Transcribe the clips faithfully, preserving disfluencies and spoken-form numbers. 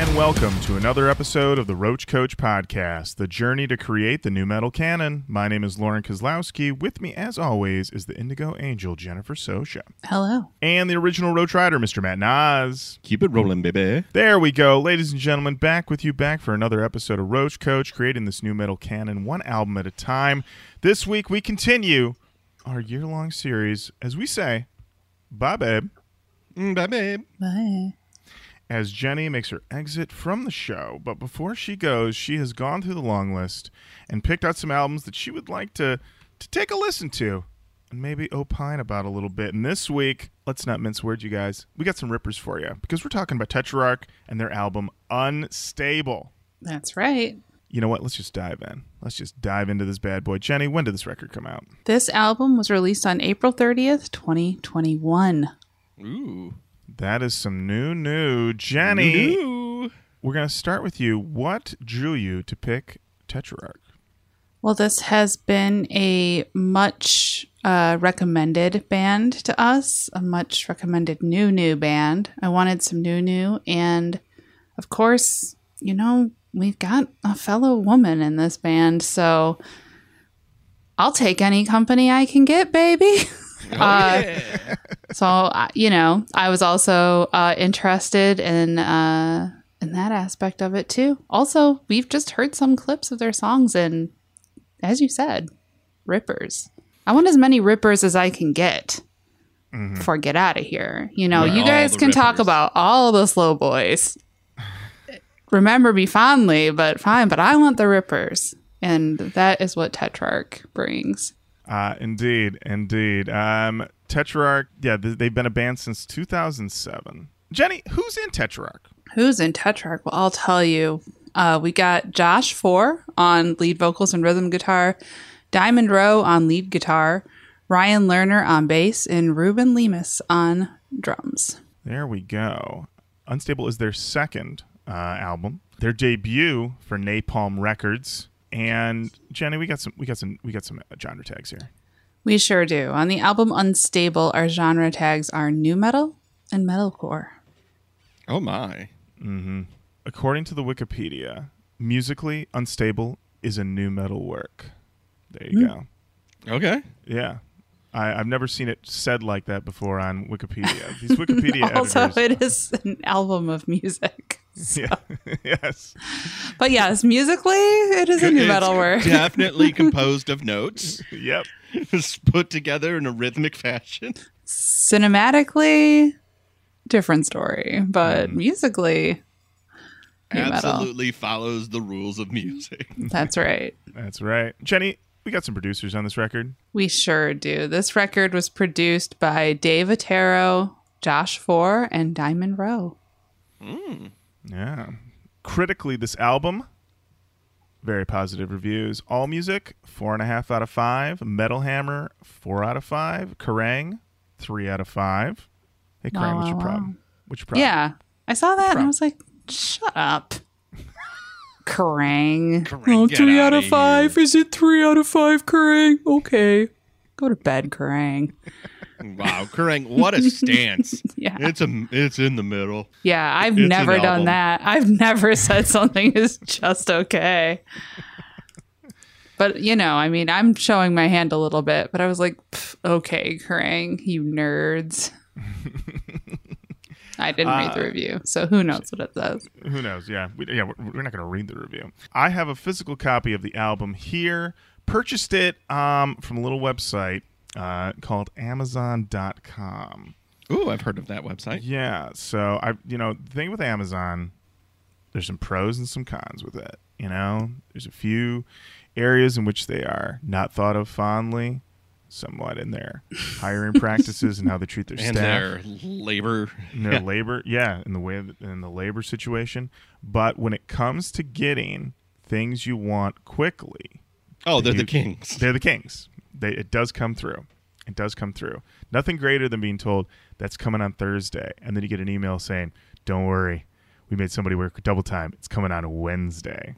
and welcome to another episode of the Roach Coach Podcast, the journey to create the new metal canon. My name is Lauren Kozlowski. With me, as always, is the Indigo Angel, Jennifer Sosha. Hello. And the original Roach Rider, Mister Matt Nas. Keep it rolling, baby. There we go. Ladies and gentlemen, back with you, back for another episode of Roach Coach, creating this new metal canon one album at a time. This week, we continue our year-long series, as we say, Bye Babe. Mm, bye Babe. Bye. As Jenny makes her exit from the show, but before she goes, she has gone through the long list and picked out some albums that she would like to, to take a listen to and maybe opine about a little bit. And this week, let's not mince words, you guys. We got some rippers for you because we're talking about Tetrarch and their album Unstable. That's right. You know what? Let's just dive in. Let's just dive into this bad boy. Jenny, when did this record come out? This album was released on April thirtieth, twenty twenty-one. Ooh. That is some new, new. Jenny, new. We're going to start with you. What drew you to pick Tetrarch? Well, this has been a much uh, recommended band to us, a much recommended new, new band. I wanted some new, new. And of course, you know, we've got a fellow woman in this band. So I'll take any company I can get, baby. Oh, yeah. uh, so, you know, I was also uh, interested in uh, in that aspect of it, too. Also, we've just heard some clips of their songs and, as you said, rippers. I want as many rippers as I can get mm-hmm. before I get out of here. You know, We're you guys can rippers. talk about all the slow boys. Remember me fondly, but fine. But I want the rippers. And that is what Tetrarch brings. Uh, indeed, indeed. Um, Tetrarch, yeah, th- they've been a band since two thousand seven. Jenny, who's in Tetrarch? Who's in Tetrarch? Well, I'll tell you. Uh, we got Josh Fore on lead vocals and rhythm guitar, Diamond Rowe on lead guitar, Ryan Lerner on bass, and Ruben Lemus on drums. There we go. Unstable is their second uh, album, their debut for Napalm Records. And Jenny, we got some, we got some, we got some genre tags here. We sure do. On the album Unstable, our genre tags are nu metal and metalcore. Oh my! Mm-hmm. According to the Wikipedia, musically, Unstable is a nu metal work. There you mm. go. Okay. Yeah, I, I've never seen it said like that before on Wikipedia. These Wikipedia also, editors, it is an album of music. So. Yeah. Yes. But yes, musically, it is a new metal work. Definitely composed of notes. Yep. It's put together in a rhythmic fashion. Cinematically, different story, but mm. musically, new absolutely metal. Follows the rules of music. That's right. That's right. Jenny, we got some producers on this record. We sure do. This record was produced by Dave Otero, Josh Fore, and Diamond Rowe. Mm. Yeah. Critically, this album, very positive reviews. Allmusic, four and a half out of five. Metal Hammer, four out of five. Kerrang, three out of five. Hey, Kerrang, oh, what's your problem? What's your problem? Yeah. I saw that and I was like, shut up. Kerrang. Oh, three out, out of five. Here. Is it three out of five, Kerrang? Okay. Go to bed, Kerrang. Wow, Kerrang, what a stance. Yeah. It's a it's in the middle. Yeah, I've it's never done that. I've never said something is just okay. But, you know, I mean, I'm showing my hand a little bit, but I was like, okay, Kerrang, you nerds. I didn't read uh, the review, so who knows what it says. Who knows, yeah. We, yeah we're, we're not going to read the review. I have a physical copy of the album here. Purchased it um, from a little website. Uh, called Amazon dot com. Ooh, I've heard of that website. Yeah, so I, you know, the thing with Amazon, there's some pros and some cons with it. You know, there's a few areas in which they are not thought of fondly, somewhat in their hiring practices and how they treat their and staff, and their labor, and their yeah. labor, yeah, in the way of, in the labor situation. But when it comes to getting things you want quickly, oh, they're you, the kings. They're the kings. They, it does come through. It does come through. Nothing greater than being told that's coming on Thursday, and then you get an email saying, "Don't worry, we made somebody work double time. It's coming on Wednesday."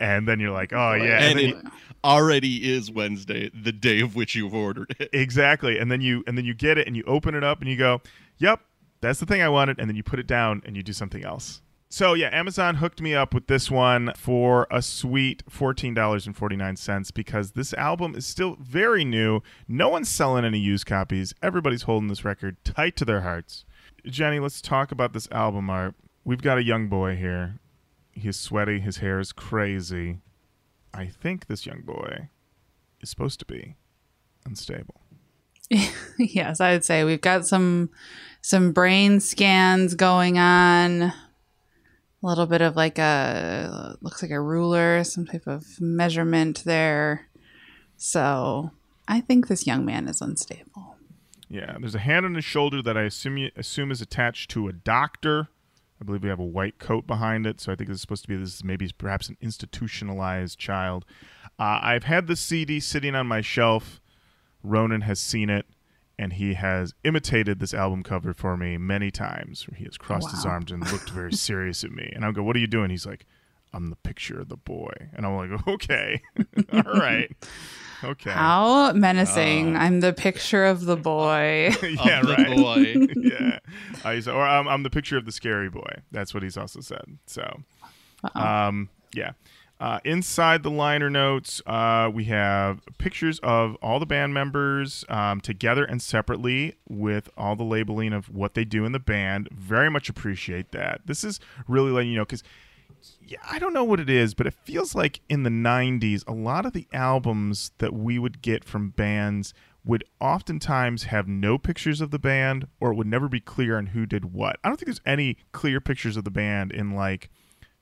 And then you're like, "Oh yeah," and, and it you, already is Wednesday, the day of which you've ordered it. Exactly. And then you and then you get it, and you open it up, and you go, "Yep, that's the thing I wanted." And then you put it down, and you do something else. So yeah, Amazon hooked me up with this one for a sweet fourteen dollars and forty-nine cents because this album is still very new. No one's selling any used copies. Everybody's holding this record tight to their hearts. Jenny, let's talk about this album art. We've got a young boy here. He's sweaty. His hair is crazy. I think this young boy is supposed to be unstable. Yes, I would say we've got some some brain scans going on. A little bit of like a, looks like a ruler, some type of measurement there. So I think this young man is unstable. Yeah, there's a hand on his shoulder that I assume assume is attached to a doctor. I believe we have a white coat behind it. So I think this is supposed to be, this is maybe perhaps an institutionalized child. Uh, I've had the C D sitting on my shelf. Ronan has seen it, and he has imitated this album cover for me many times. He has crossed wow. his arms and looked very serious at me. And I go, what are you doing? He's like, I'm the picture of the boy. And I'm like, okay. All right. Okay. How menacing. Uh, I'm the picture of the boy. Yeah, of right. The boy. Yeah. Uh, he's, or I'm, I'm the picture of the scary boy. That's what he's also said. So, um, yeah. Uh, inside the liner notes, uh, we have pictures of all the band members um, together and separately with all the labeling of what they do in the band. Very much appreciate that. This is really letting you know, because yeah, I don't know what it is, but it feels like in the nineties, a lot of the albums that we would get from bands would oftentimes have no pictures of the band, or it would never be clear on who did what. I don't think there's any clear pictures of the band in like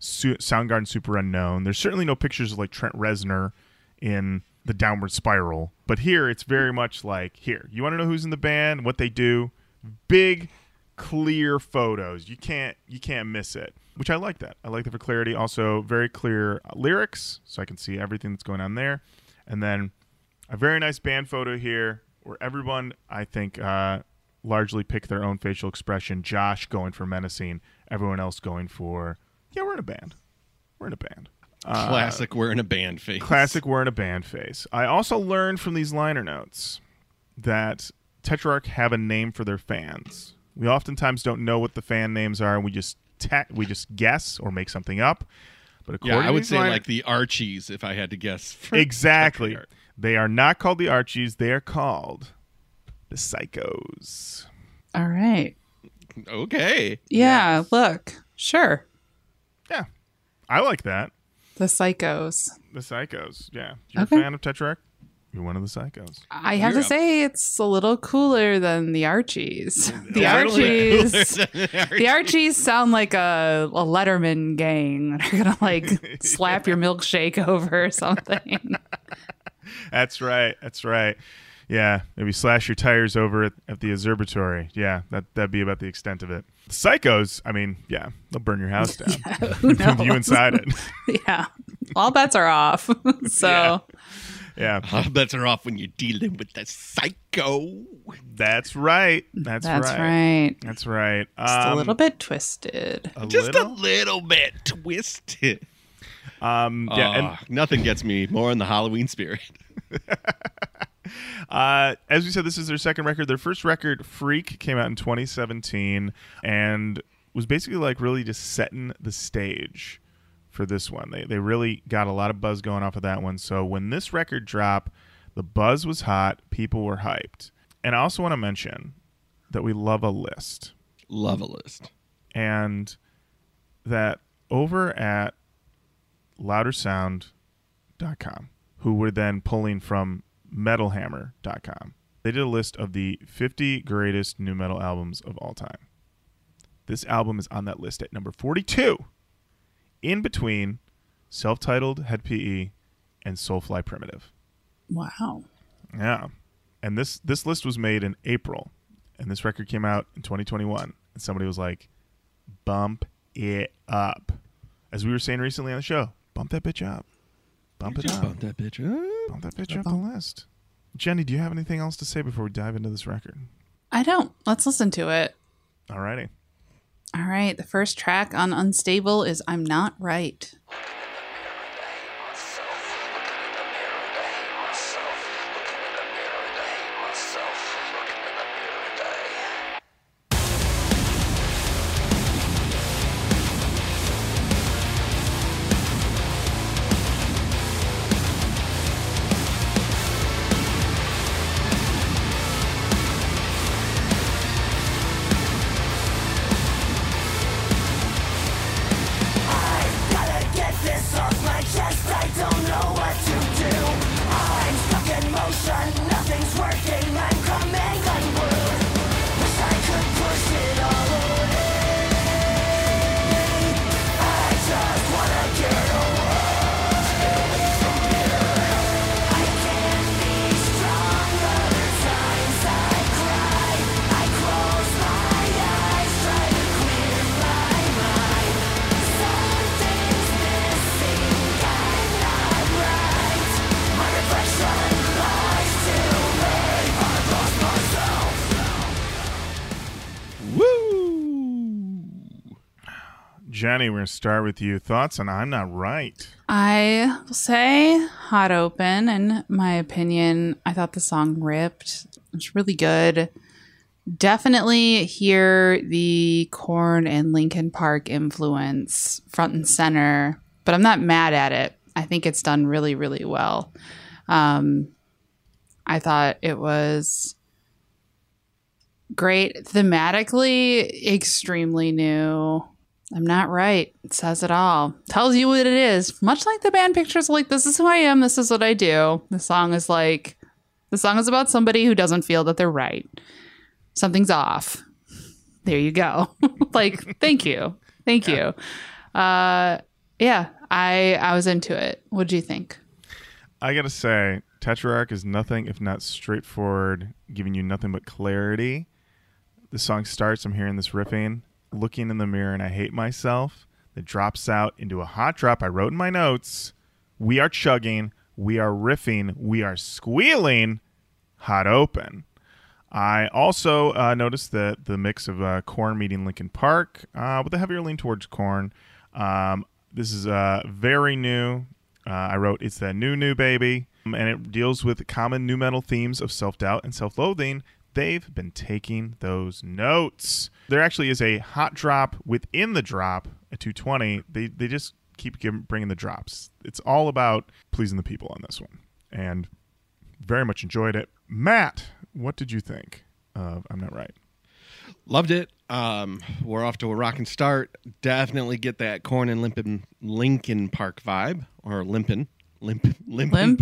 Soundgarden Super Unknown. There's certainly no pictures of like Trent Reznor in The Downward Spiral, but here it's very much like, here, you want to know who's in the band, what they do, big clear photos. You can't you can't miss it, which I like that. I like that for clarity. Also very clear lyrics, so I can see everything that's going on there. And then a very nice band photo here where everyone, I think, uh, largely picked their own facial expression. Josh going for menacing, everyone else going for, yeah, we're in a band. We're in a band. Uh, classic we're in a band face. Classic we're in a band face. I also learned from these liner notes that Tetrarch have a name for their fans. We oftentimes don't know what the fan names are, and we just te- we just guess or make something up. But according yeah, I would to say liner- like the Archies if I had to guess. For exactly. Tetrarch. They are not called the Archies. They are called the Psychos. All right. Okay. Yeah, yes. Look. Sure. Yeah, I like that. The Psychos. The Psychos, yeah. You're okay. A fan of Tetrarch? You're one of the Psychos. I have You're to up. say it's a little cooler than the Archies. The Archies, the Archies. The Archies sound like a, a Letterman gang. They're going to like slap yeah. your milkshake over or something. That's right. That's right. Yeah, maybe slash your tires over at, at the observatory. Yeah, that, that'd be about the extent of it. Psychos, I mean, yeah, they'll burn your house down. Yeah, who knows? You inside it. Yeah, all bets are off. So, yeah. yeah. All bets are off when you're dealing with the psycho. That's right. That's, That's right. right. That's right. Just um, a little bit twisted. A Just little? a little bit twisted. Um, yeah, uh, and nothing gets me more in the Halloween spirit. Uh, as we said, this is their second record. Their first record, Freak, came out in twenty seventeen and was basically like really just setting the stage for this one. They they really got a lot of buzz going off of that one. So when this record dropped, the buzz was hot. People were hyped. And I also want to mention that we love a list. Love a list. And that over at louder sound dot com, who were then pulling from metal hammer dot com. They did a list of the fifty greatest new metal albums of all time. This album is on that list at number forty-two, in between self-titled Head P E and Soulfly Primitive. Wow. Yeah. And this this list was made in April, and this record came out in twenty twenty-one, and somebody was like, bump it up. As we were saying recently on the show, bump that bitch up. Bump it up. Bump that bitch up. Bump that bitch up the list. Jenny, do you have anything else to say before we dive into this record? I don't. Let's listen to it. All righty. All right. The first track on Unstable is I'm Not Right. Jenny, we're going to start with you. Thoughts on I'm Not Right? I will say hot open. In my opinion, I thought the song ripped. It's really good. Definitely hear the Korn and Linkin Park influence front and center, but I'm not mad at it. I think it's done really, really well. Um, I thought it was great. Thematically, extremely new. I'm Not Right. It says it all. Tells you what it is. Much like the band pictures, like, this is who I am. This is what I do. The song is like, the song is about somebody who doesn't feel that they're right. Something's off. There you go. Like, thank you. Thank yeah. you. Uh, yeah, I I was into it. What do you think? I got to say, Tetrarch is nothing if not straightforward, giving you nothing but clarity. The song starts, I'm hearing this riffing, looking in the mirror, and I hate myself. It drops out into a hot drop. I wrote in my notes, we are chugging, we are riffing, we are squealing, hot open. I also uh, noticed that the mix of uh, Korn meeting Linkin Park uh, with a heavier lean towards Korn. Um, this is uh, very new. Uh, I wrote, it's that new, new baby. Um, and it deals with common nu metal themes of self-doubt and self-loathing. They've been taking those notes. There actually is a hot drop within the drop at two twenty. They, they just keep giving, bringing the drops. It's all about pleasing the people on this one. And very much enjoyed it. Matt, what did you think of I'm Not Right? Loved it. Um, we're off to a rocking start. Definitely get that Korn and Limpin, Linkin Park vibe, or Limpin. Limp, Limpin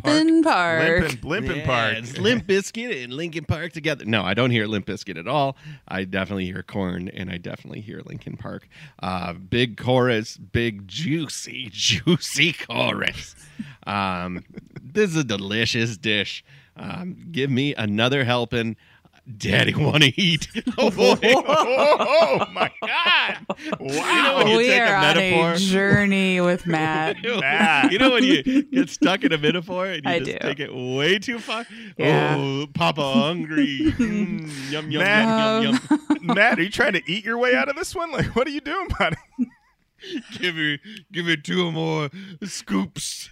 Park. Park. Limpin, Limpin yeah, Park. It's Limp Bizkit and Linkin Park together. No, I don't hear Limp Bizkit at all. I definitely hear Korn, and I definitely hear Linkin Park. Uh, big chorus, big juicy, juicy chorus. Um, this is a delicious dish. Um, give me another helping. Daddy want to eat. Oh, boy. Oh, oh, oh, my God. Wow. You know, we take are a metaphor, on a journey with Matt. Matt. You know when you get stuck in a metaphor and you I just do. take it way too far? Yeah. Oh, Papa hungry. Mm, yum, yum, Matt, yum, yum, yum. Matt, are you trying to eat your way out of this one? Like, what are you doing, buddy? Give me, give me two more scoops.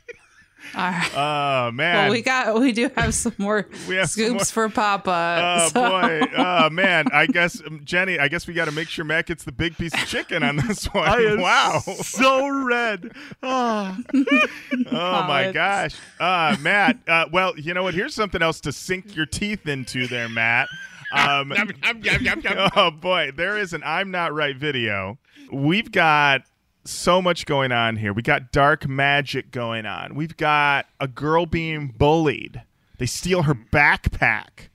All right. Oh man! Well, we got we do have some more have scoops some more. for Papa. Oh so. boy! Oh man! I guess Jenny. I guess we got to make sure Matt gets the big piece of chicken on this one. I am wow! So red. Oh, oh my gosh! Uh, Matt. Uh, well, you know what? Here's something else to sink your teeth into, there, Matt. Um, oh boy! There is an I'm Not Right video. We've got so much going on here. We got dark magic going on. We've got a girl being bullied. They steal her backpack.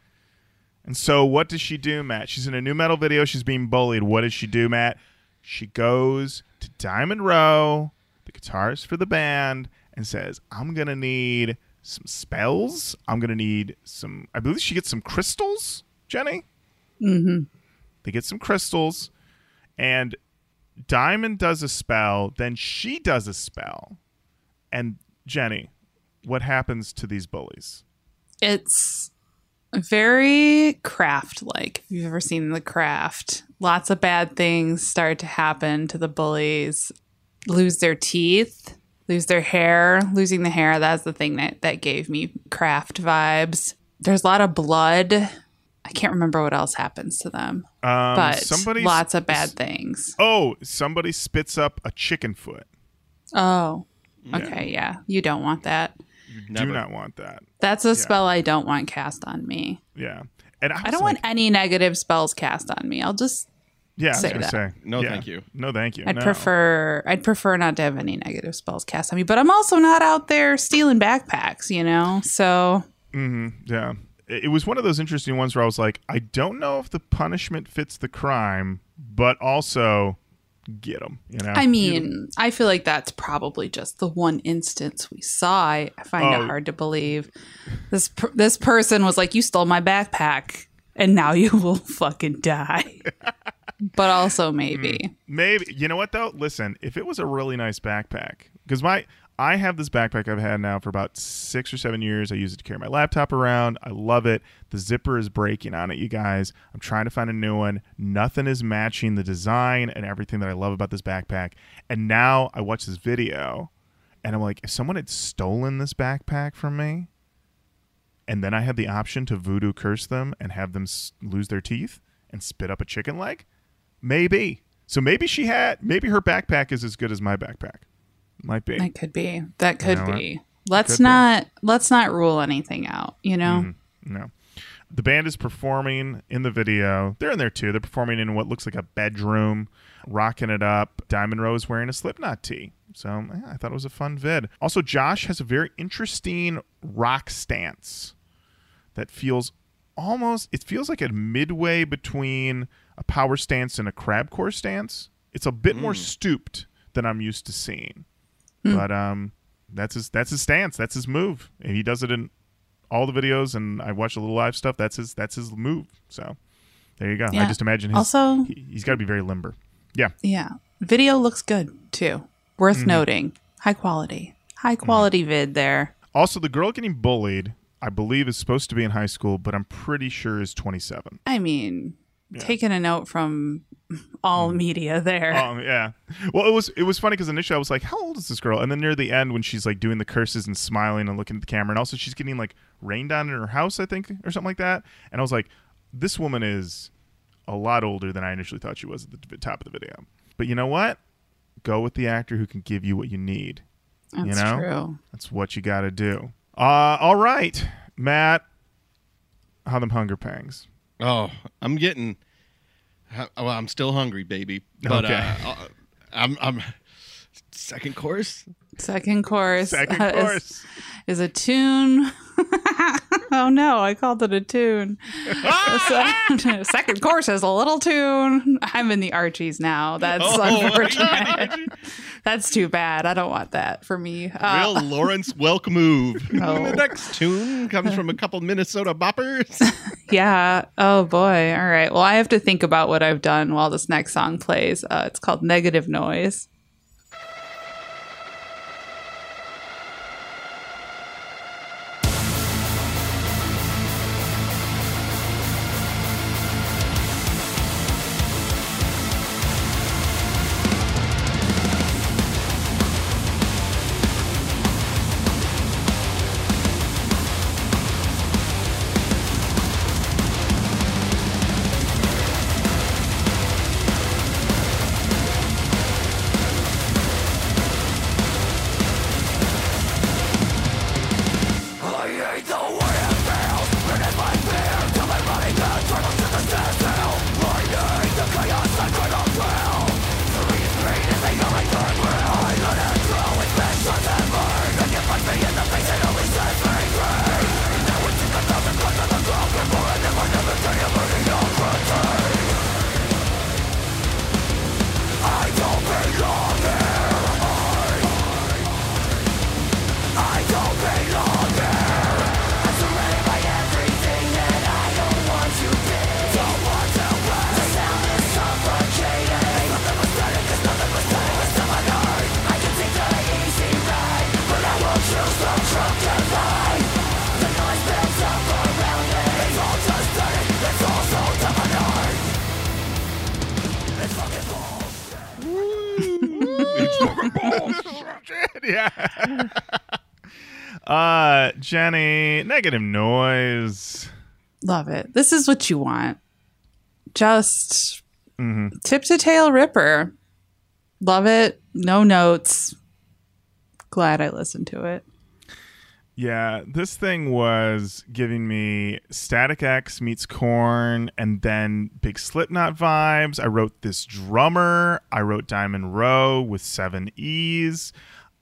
And so what does she do, Matt? She's in a nu metal video. She's being bullied. What does she do, Matt? She goes to Diamond Rowe, the guitarist for the band, and says, I'm going to need some spells. I'm going to need some... I believe she gets some crystals, Jenny? Mm-hmm. They get some crystals, and... Diamond does a spell, then she does a spell. And Jenny, what happens to these bullies? It's very Craft-like. If you've ever seen The Craft, lots of bad things start to happen to the bullies. Lose their teeth, lose their hair. Losing the hair, that's the thing that, that gave me Craft vibes. There's a lot of blood. I can't remember what else happens to them, um, but lots of bad things. Oh, somebody spits up a chicken foot. Oh, okay, yeah. yeah. You don't want that. You Never. do not want that. That's a yeah. spell I don't want cast on me. Yeah. And I, I don't like, want any negative spells cast on me. I'll just yeah, say I was that. Say, no, yeah. thank you. No, thank you. I'd no. prefer I'd prefer not to have any negative spells cast on me, but I'm also not out there stealing backpacks, you know, so. Mm-hmm, yeah. It was one of those interesting ones where I was like, I don't know if the punishment fits the crime, but also get them. You know? I mean, I feel like that's probably just the one instance we saw. I find oh. it hard to believe. This per- this person was like, you stole my backpack, and now you will fucking die. But also maybe. Maybe. You know what, though? Listen, if it was a really nice backpack, because my I have this backpack I've had now for about six or seven years. I use it to carry my laptop around. I love it. The zipper is breaking on it, you guys. I'm trying to find a new one. Nothing is matching the design and everything that I love about this backpack. And now I watch this video, and I'm like, if someone had stolen this backpack from me, and then I had the option to voodoo curse them and have them s- lose their teeth and spit up a chicken leg, maybe. So maybe she had, maybe her backpack is as good as my backpack. Might be. That could be. That could you know be. What? Let's could not be. Let's not rule anything out, you know? Mm-hmm. No. The band is performing in the video. They're in there too. They're performing in what looks like a bedroom, rocking it up. Diamond Rowe is wearing a Slipknot tee. So yeah, I thought it was a fun vid. Also, Josh has a very interesting rock stance that feels almost, it feels like a midway between a power stance and a crabcore stance. It's a bit mm. more stooped than I'm used to seeing. Mm. But um, that's his that's his stance. That's his move. And he does it in all the videos, and I watch a little live stuff. That's his that's his move. So there you go. Yeah. I just imagine his, also, he, he's got to be very limber. Yeah. Yeah. Video looks good, too. Worth mm-hmm. noting. High quality. High quality mm-hmm. vid there. Also, the girl getting bullied, I believe, is supposed to be in high school, but I'm pretty sure is twenty-seven. I mean... Yeah. Taking a note from all mm. media there. Um, yeah. Well, it was it was funny because initially I was like, how old is this girl? And then near the end when she's like doing the curses and smiling and looking at the camera, and also she's getting like rained on in her house, I think, or something like that. And I was like, this woman is a lot older than I initially thought she was at the top of the video. But you know what? Go with the actor who can give you what you need. That's you know? true. That's what you got to do. Uh, all right, Matt. How them hunger pangs? Oh, I'm getting. Well, I'm still hungry, baby. But okay. uh, I'm. I'm. Second course. Second course. Second uh, course is, is a tune. Oh no! I called it a tune. a, second course is a little tune. I'm in the Archies now. That's oh, unfortunate. That's too bad. I don't want that for me. Uh, Will Lawrence Welk move. Oh. The next tune comes from a couple Minnesota boppers. Yeah. Oh boy. All right. Well, I have to think about what I've done while this next song plays. Uh, it's called Negative Noise. Yeah. uh, Jenny, Negative Noise. Love it. This is what you want. Just mm-hmm. tip to tail ripper. Love it. No notes. Glad I listened to it. Yeah, this thing was giving me Static X meets Korn and then big Slipknot vibes. I wrote this drummer. I wrote Diamond Rowe with seven E's.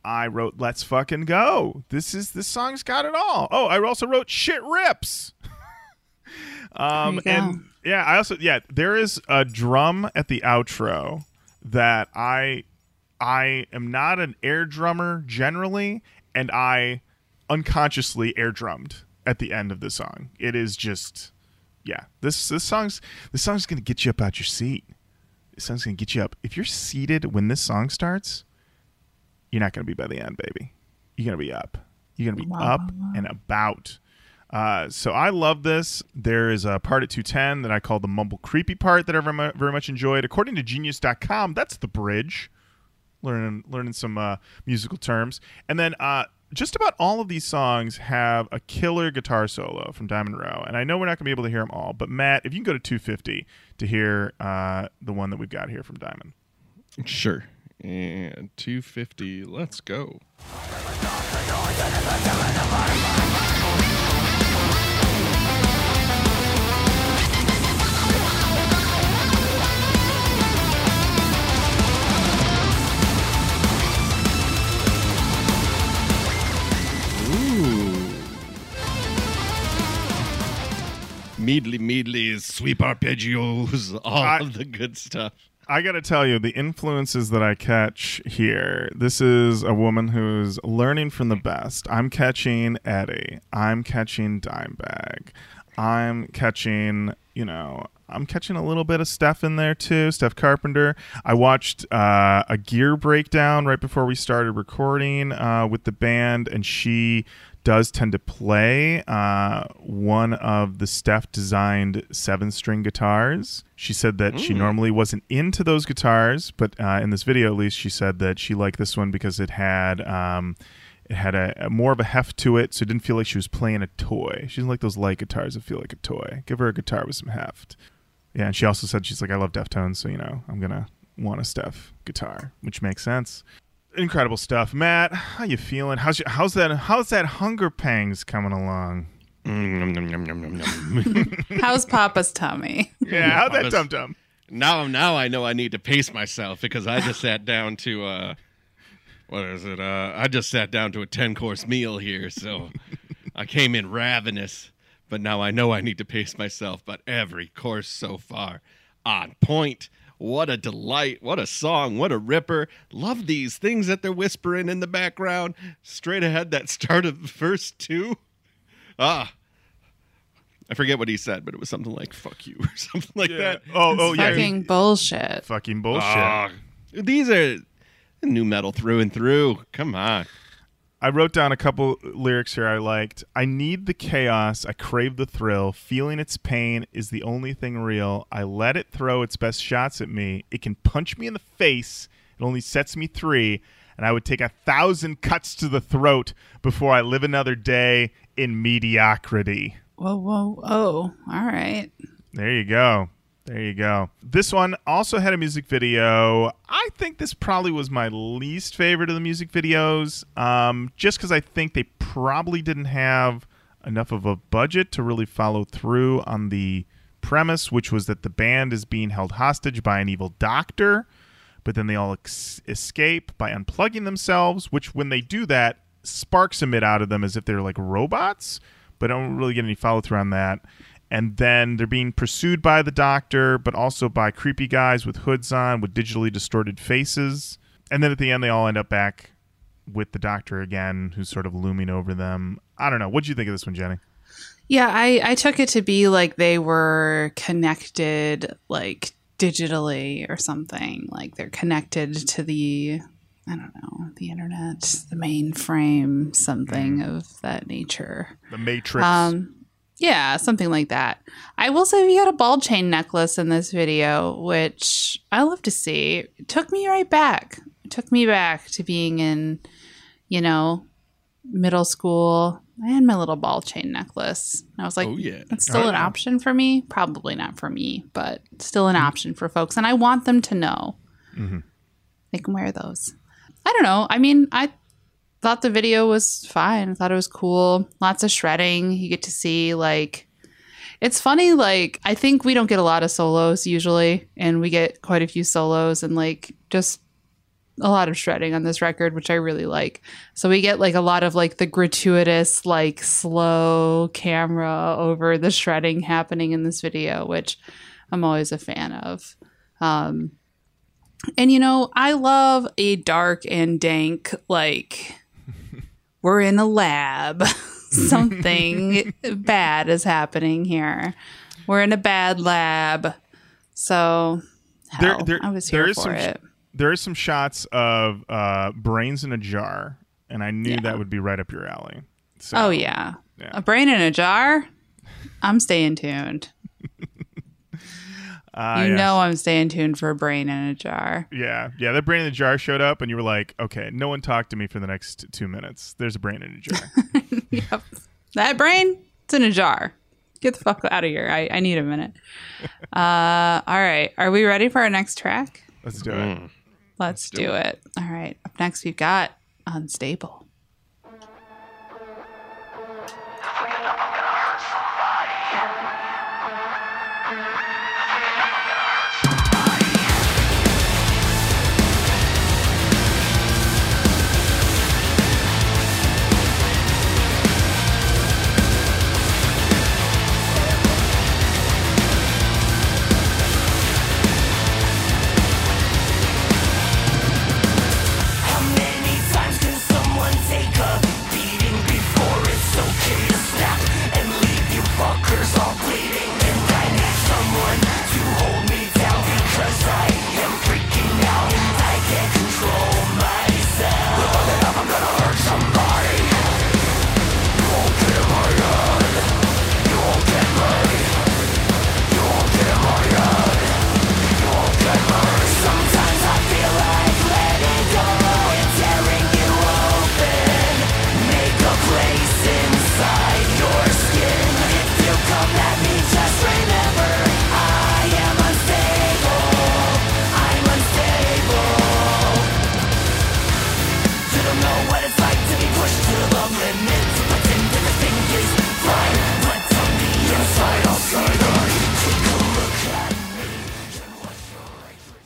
I wrote Let's Fucking Go. This is this song's got it all. Oh, I also wrote Shit Rips. um, and yeah, I also yeah, there is a drum at the outro that I I am not an air drummer generally, and I unconsciously air drummed at the end of the song. It is just yeah, this this song's this song's gonna get you up out your seat. This song's gonna get you up. If you're seated when this song starts, you're not going to be by the end, baby. you're going to be up. You're going to be wow. up and about. Uh, so I love this. There is a part at two ten that I call the mumble creepy part that I very much enjoyed. According to genius dot com, that's the bridge. Learning learning some uh, musical terms. And then uh, just about all of these songs have a killer guitar solo from Diamond Rowe. And I know we're not going to be able to hear them all. But, Matt, if you can go to two fifty to hear uh, the one that we've got here from Diamond. Sure. And two fifty, let's go. Meadly, meadly, sweep arpeggios, all I, of the good stuff. I got to tell you, the influences that I catch here, this is a woman who's learning from the best. I'm catching Eddie. I'm catching Dimebag. I'm catching, you know, I'm catching a little bit of Steph in there too, Steph Carpenter. I watched uh, a Gear breakdown right before we started recording uh, with the band, and she does tend to play uh, one of the Steph-designed seven-string guitars. She said that mm. she normally wasn't into those guitars, but uh, in this video, at least, she said that she liked this one because it had um, it had a, a more of a heft to it, so it didn't feel like she was playing a toy. She didn't like those light guitars that feel like a toy. Give her a guitar with some heft. Yeah, and she also said, she's like, I love Deftones, so, you know, I'm going to want a Steph guitar, which makes sense. Incredible stuff, Matt. How you feeling? How's your, how's that? How's that hunger pangs coming along? Mm, nom, nom, nom, nom, nom. How's Papa's tummy? Yeah, how's that tum tum? Now, now I know I need to pace myself because I just sat down to uh, what is it? Uh, I just sat down to a ten course meal here, so I came in ravenous. But now I know I need to pace myself. But every course so far, on point. What a delight. What a song. What a ripper. Love these things that they're whispering in the background. Straight ahead, that start of the first two. Ah. I forget what he said, but it was something like, fuck you, or something like yeah. that. Oh, oh yeah. Fucking bullshit. Fucking bullshit. Ah, these are new metal through and through. Come on. I wrote down a couple lyrics here I liked. I need the chaos. I crave the thrill. Feeling its pain is the only thing real. I let it throw its best shots at me. It can punch me in the face. It only sets me three. And I would take a thousand cuts to the throat before I live another day in mediocrity. Whoa, whoa, whoa. All right. There you go. There you go. This one also had a music video. I think this probably was my least favorite of the music videos, um, just because I think they probably didn't have enough of a budget to really follow through on the premise, which was that the band is being held hostage by an evil doctor, but then they all ex- escape by unplugging themselves, which when they do that, sparks emit out of them as if they're like robots, but I don't really get any follow through on that. And then they're being pursued by the doctor, but also by creepy guys with hoods on, with digitally distorted faces. And then at the end, they all end up back with the doctor again, who's sort of looming over them. I don't know. What'd you think of this one, Jenny? Yeah, I, I took it to be like they were connected, like digitally or something. Like they're connected to the, I don't know, the internet, the mainframe, something mm. of that nature. The Matrix. Um, Yeah, something like that. I will say we got a ball chain necklace in this video, which I love to see. It took me right back. It took me back to being in, you know, middle school. I had my little ball chain necklace. And I was like, oh, yeah. That's still an option for me. Probably not for me, but still an mm-hmm. option for folks. And I want them to know. Mm-hmm. They can wear those. I don't know. I mean, I... thought the video was fine. I thought it was cool. Lots of shredding. You get to see, like, it's funny, like, I think we don't get a lot of solos usually, and we get quite a few solos and, like, just a lot of shredding on this record, which I really like. So we get, like, a lot of, like, the gratuitous, like, slow camera over the shredding happening in this video, which I'm always a fan of. Um, and, you know, I love a dark and dank, like... we're in a lab. Something bad is happening here. We're in a bad lab. So hell, there, there, I was here there is for some, it. There are some shots of uh, brains in a jar and I knew yeah. that would be right up your alley. So, oh yeah. yeah, a brain in a jar. I'm staying tuned. Uh, you yes. know I'm staying tuned for a brain in a jar. Yeah. Yeah. That brain in a jar showed up and you were like, okay, no one talked to me for the next two minutes. There's a brain in a jar. Yep. That brain, it's in a jar. Get the fuck out of here. I, I need a minute. Uh, all right. Are we ready for our next track? Let's do it. Mm. Let's, Let's do, do it. it. All right. Up next, we've got Unstable.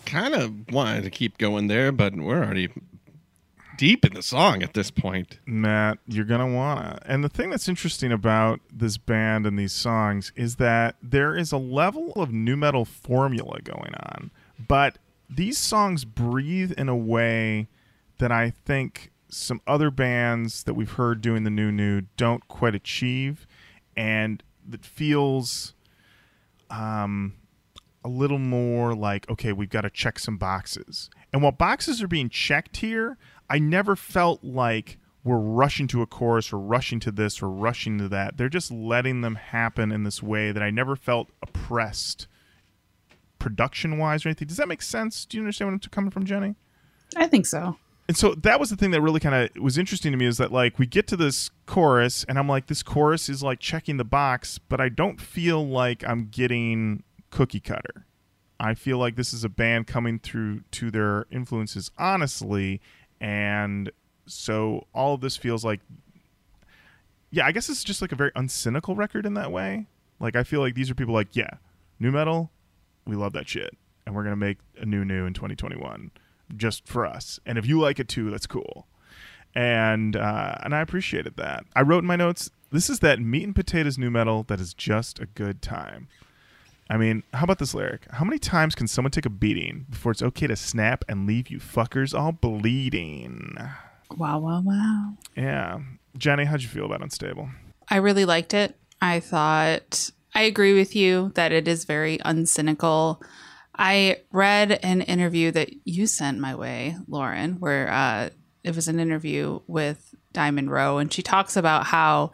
Kind of wanted to keep going there, but we're already deep in the song at this point. Matt, you're gonna wanna. And the thing that's interesting about this band and these songs is that there is a level of nu metal formula going on, but these songs breathe in a way that I think some other bands that we've heard doing the new new don't quite achieve, and that feels um a little more like, okay, we've got to check some boxes. And while boxes are being checked here, I never felt like we're rushing to a chorus or rushing to this or rushing to that. They're just letting them happen in this way that I never felt oppressed production-wise or anything. Does that make sense? Do you understand where I'm coming from, Jenny? I think so. And so that was the thing that really kind of was interesting to me, is that like we get to this chorus and I'm like, this chorus is like checking the box, but I don't feel like I'm getting cookie cutter. I feel like this is a band coming through to their influences honestly, and so all of this feels like, yeah, I guess it's just like a very uncynical record in that way. Like I feel like these are people like, yeah, nu metal, we love that shit, and we're gonna make a new new in twenty twenty-one just for us, and if you like it too, that's cool. And uh and I appreciated that. I wrote in my notes, this is that meat and potatoes nu metal that is just a good time. I mean, how about this lyric? How many times can someone take a beating before it's okay to snap and leave you fuckers all bleeding? Wow, wow, wow. Yeah. Jenny, how'd you feel about Unstable? I really liked it. I thought, I agree with you that it is very uncynical. I read an interview that you sent my way, Lauren, where uh, it was an interview with Diamond Rowe, and she talks about how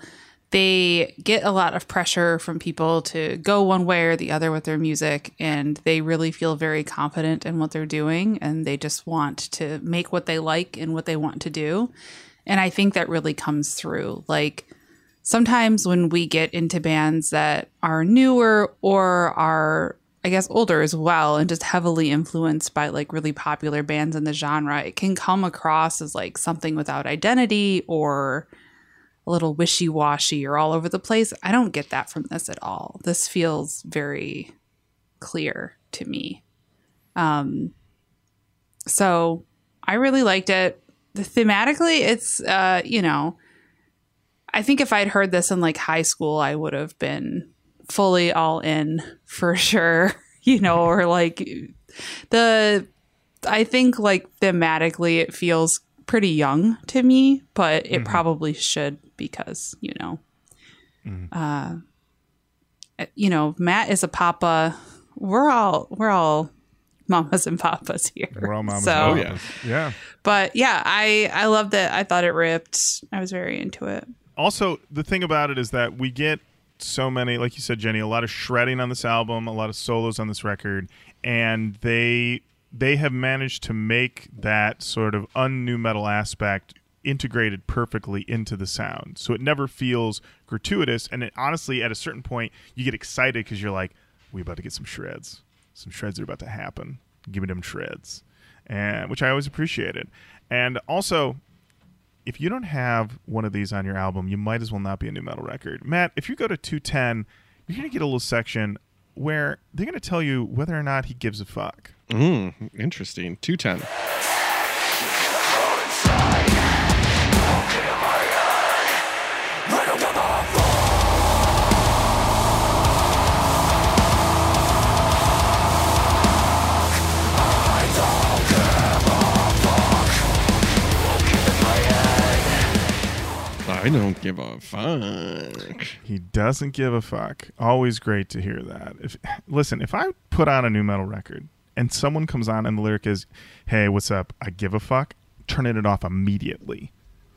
they get a lot of pressure from people to go one way or the other with their music, and they really feel very confident in what they're doing, and they just want to make what they like and what they want to do. And I think that really comes through. Like sometimes when we get into bands that are newer or are, I guess, older as well, and just heavily influenced by like really popular bands in the genre, it can come across as like something without identity or a little wishy-washy or all over the place. I don't get that from this at all. This feels very clear to me. Um, so I really liked it. The, thematically, it's, uh, you know, I think if I'd heard this in like high school, I would have been fully all in for sure, you know, or like the, I think like thematically it feels pretty young to me, but it mm-hmm. probably should, because you know mm-hmm. uh you know Matt is a papa. We're all we're all mamas and papas here. We're all mamas. So, and papas. Oh, yeah. yeah. But yeah, I, I loved it. I thought it ripped. I was very into it. Also, the thing about it is that we get so many, like you said, Jenny, a lot of shredding on this album, a lot of solos on this record, and they they have managed to make that sort of un-nu metal aspect integrated perfectly into the sound. So it never feels gratuitous, and it, honestly, at a certain point, you get excited because you're like, we're about to get some shreds. Some shreds are about to happen. Give me them shreds, and which I always appreciated. And also, if you don't have one of these on your album, you might as well not be a new metal record. Matt, if you go to two ten, you're going to get a little section where they're going to tell you whether or not he gives a fuck. Mm, interesting. two ten. I don't give a fuck. He doesn't give a fuck. Always great to hear that. If listen, if I put on a new metal record and someone comes on and the lyric is, hey, what's up? I give a fuck. Turning it off immediately.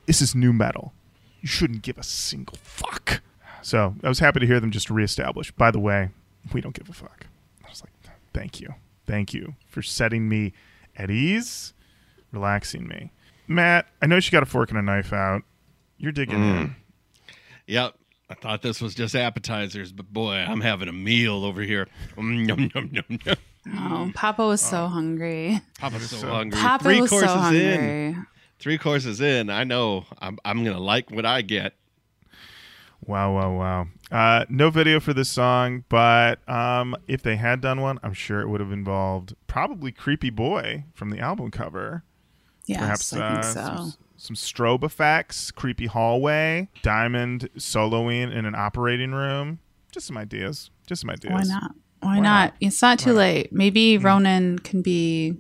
This is new metal. You shouldn't give a single fuck. So I was happy to hear them just reestablish. By the way, we don't give a fuck. I was like, thank you. Thank you for setting me at ease, relaxing me. Matt, I know she got a fork and a knife out. You're digging mm. in. Yep. I thought this was just appetizers, but boy, I'm having a meal over here. Mm, nom, nom, nom, nom. Oh, Papa was so oh. hungry. Papa was so, so hungry. Papa Three was courses so hungry. in. Three courses in. I know. I'm, I'm going to like what I get. Wow, wow, wow. Uh, no video for this song, but um, if they had done one, I'm sure it would have involved probably Creepy Boy from the album cover. Yeah, Perhaps, I think uh, so. Some, Some strobe effects, creepy hallway, Diamond soloing in an operating room. Just some ideas. Just some ideas. Why not? Why, Why not? not? It's not too Why late. Not? Maybe Ronan can be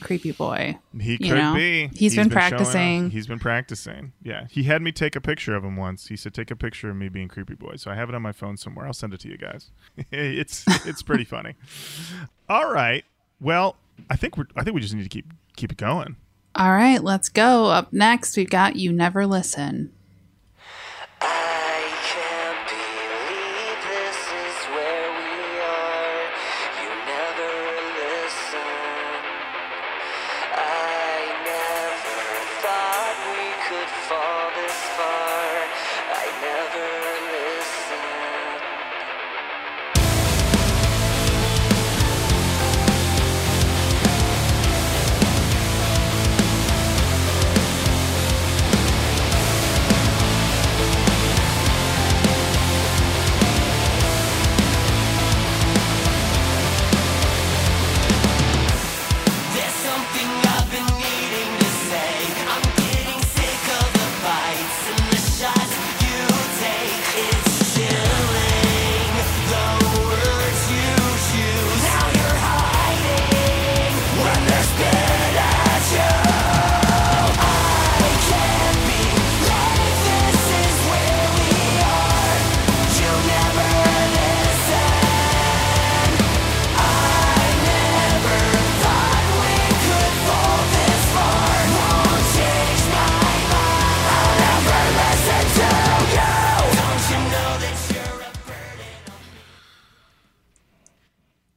Creepy Boy. He could you know? be. He's, He's been, been practicing. He's been practicing. Yeah. He had me take a picture of him once. He said, take a picture of me being Creepy Boy. So I have it on my phone somewhere. I'll send it to you guys. It's it's pretty funny. All right. Well, I think we're I think we just need to keep keep it going. All right, let's go. Up next, we've got You Never Listen. I can't believe this is where we are. You never listen. I never thought we could fall this far. I never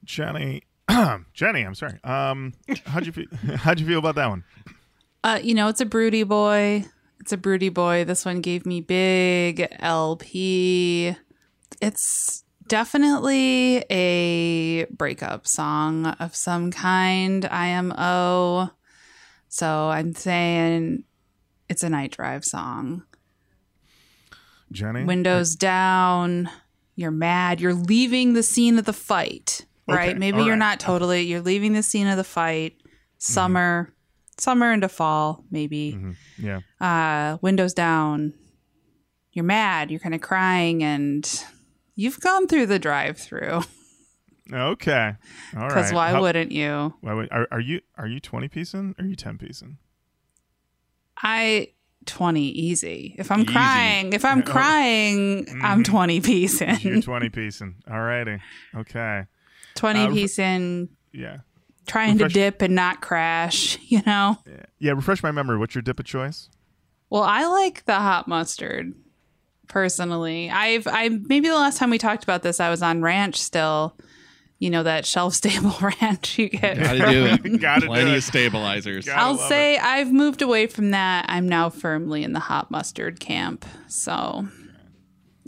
Jenny, Jenny, I'm sorry. Um, how'd you feel? How'd you feel about that one? Uh, you know, it's a broody boy. It's a broody boy. This one gave me big L P. It's definitely a breakup song of some kind. I M O. So I'm saying it's a night drive song. Jenny, windows I- down. You're mad. You're leaving the scene of the fight. Right. Okay. Maybe All you're right. not totally. You're leaving the scene of the fight. Summer, mm-hmm. summer into fall, maybe. Mm-hmm. Yeah. Uh, windows down. You're mad. You're kind of crying, and you've gone through the drive-through. Okay. All right. Because why How, wouldn't you? Why would, are, are you? Are you twenty piecing? Or are you ten piecing? I twenty easy. If I'm easy. crying, if I'm oh. crying, mm-hmm. I'm twenty piecing. You're twenty piecing. All righty. Okay. twenty uh, piece in. Yeah. trying refresh- to dip and not crash, you know? Yeah. yeah, refresh my memory. What's your dip of choice? Well, I like the hot mustard, personally. I've I maybe the last time we talked about this, I was on ranch still. You know, that shelf-stable ranch you get. Gotta from. do it. Gotta Plenty do it. of stabilizers. Gotta I'll say it. I've moved away from that. I'm now firmly in the hot mustard camp, so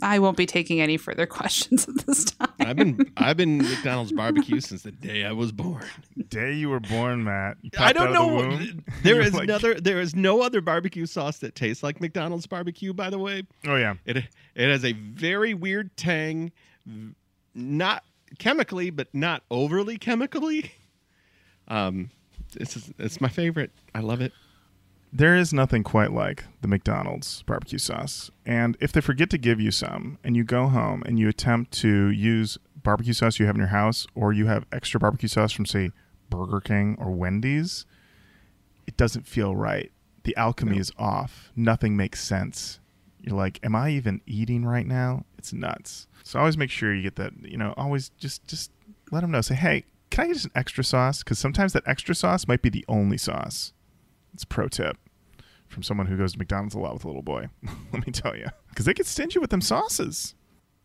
I won't be taking any further questions at this time. I've been I've been McDonald's barbecue since the day I was born. Day you were born, Matt. You I don't know. The there is like... another. There is no other barbecue sauce that tastes like McDonald's barbecue. By the way. Oh yeah. It it has a very weird tang. Not. Chemically, but not overly chemically. Um, it's it's my favorite. I love it. There is nothing quite like the McDonald's barbecue sauce. And if they forget to give you some, and you go home and you attempt to use barbecue sauce you have in your house, or you have extra barbecue sauce from, say, Burger King or Wendy's, it doesn't feel right. The alchemy no. is off. Nothing makes sense. You're like, am I even eating right now? It's nuts. So always make sure you get that, you know, always just, just let them know. Say, hey, can I get just an extra sauce? Because sometimes that extra sauce might be the only sauce. It's a pro tip from someone who goes to McDonald's a lot with a little boy. Let me tell you. Because they get stingy with them sauces.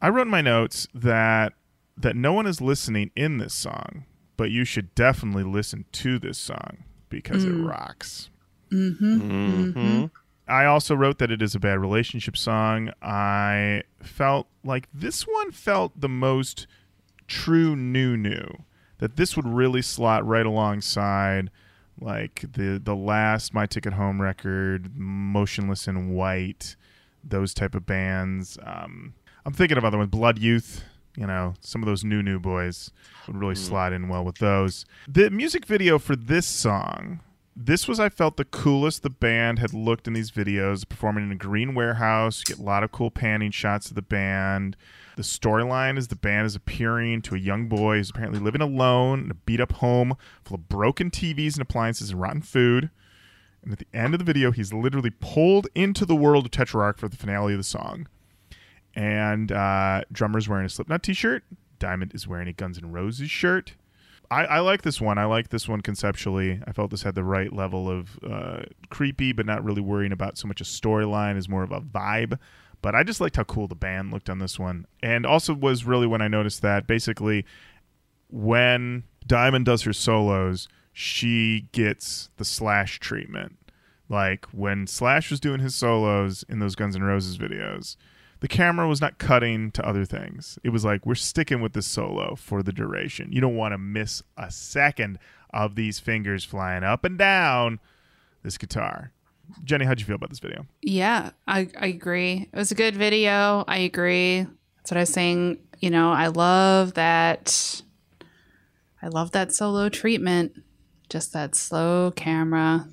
I wrote in my notes that that no one is listening in this song, but you should definitely listen to this song because mm. it rocks. Mm-hmm. Mm-hmm. Mm-hmm. I also wrote that it is a bad relationship song. I felt like this one felt the most true new new. That this would really slot right alongside like the the last My Ticket Home record, Motionless in White, those type of bands. Um, I'm thinking of other ones, Blood Youth, you know, some of those new new boys would really mm. slot in well with those. The music video for this song... This was, I felt, the coolest the band had looked in these videos, performing in a green warehouse. You get a lot of cool panning shots of the band. The storyline is the band is appearing to a young boy who's apparently living alone in a beat-up home full of broken T Vs and appliances and rotten food. And at the end of the video, he's literally pulled into the world of Tetrarch for the finale of the song. And uh, drummer's wearing a Slipknot t-shirt. Diamond is wearing a Guns N' Roses shirt. I, I like this one. I like this one conceptually. I felt this had the right level of uh, creepy, but not really worrying about so much a storyline as more of a vibe. But I just liked how cool the band looked on this one. And also was really when I noticed that basically when Diamond does her solos, she gets the Slash treatment. Like when Slash was doing his solos in those Guns N' Roses videos, the camera was not cutting to other things. It was like, we're sticking with this solo for the duration. You don't want to miss a second of these fingers flying up and down this guitar. Jenny, how'd you feel about this video? Yeah, I, I agree. It was a good video. I agree. That's what I was saying. You know, I love that. I love that solo treatment. Just that slow camera.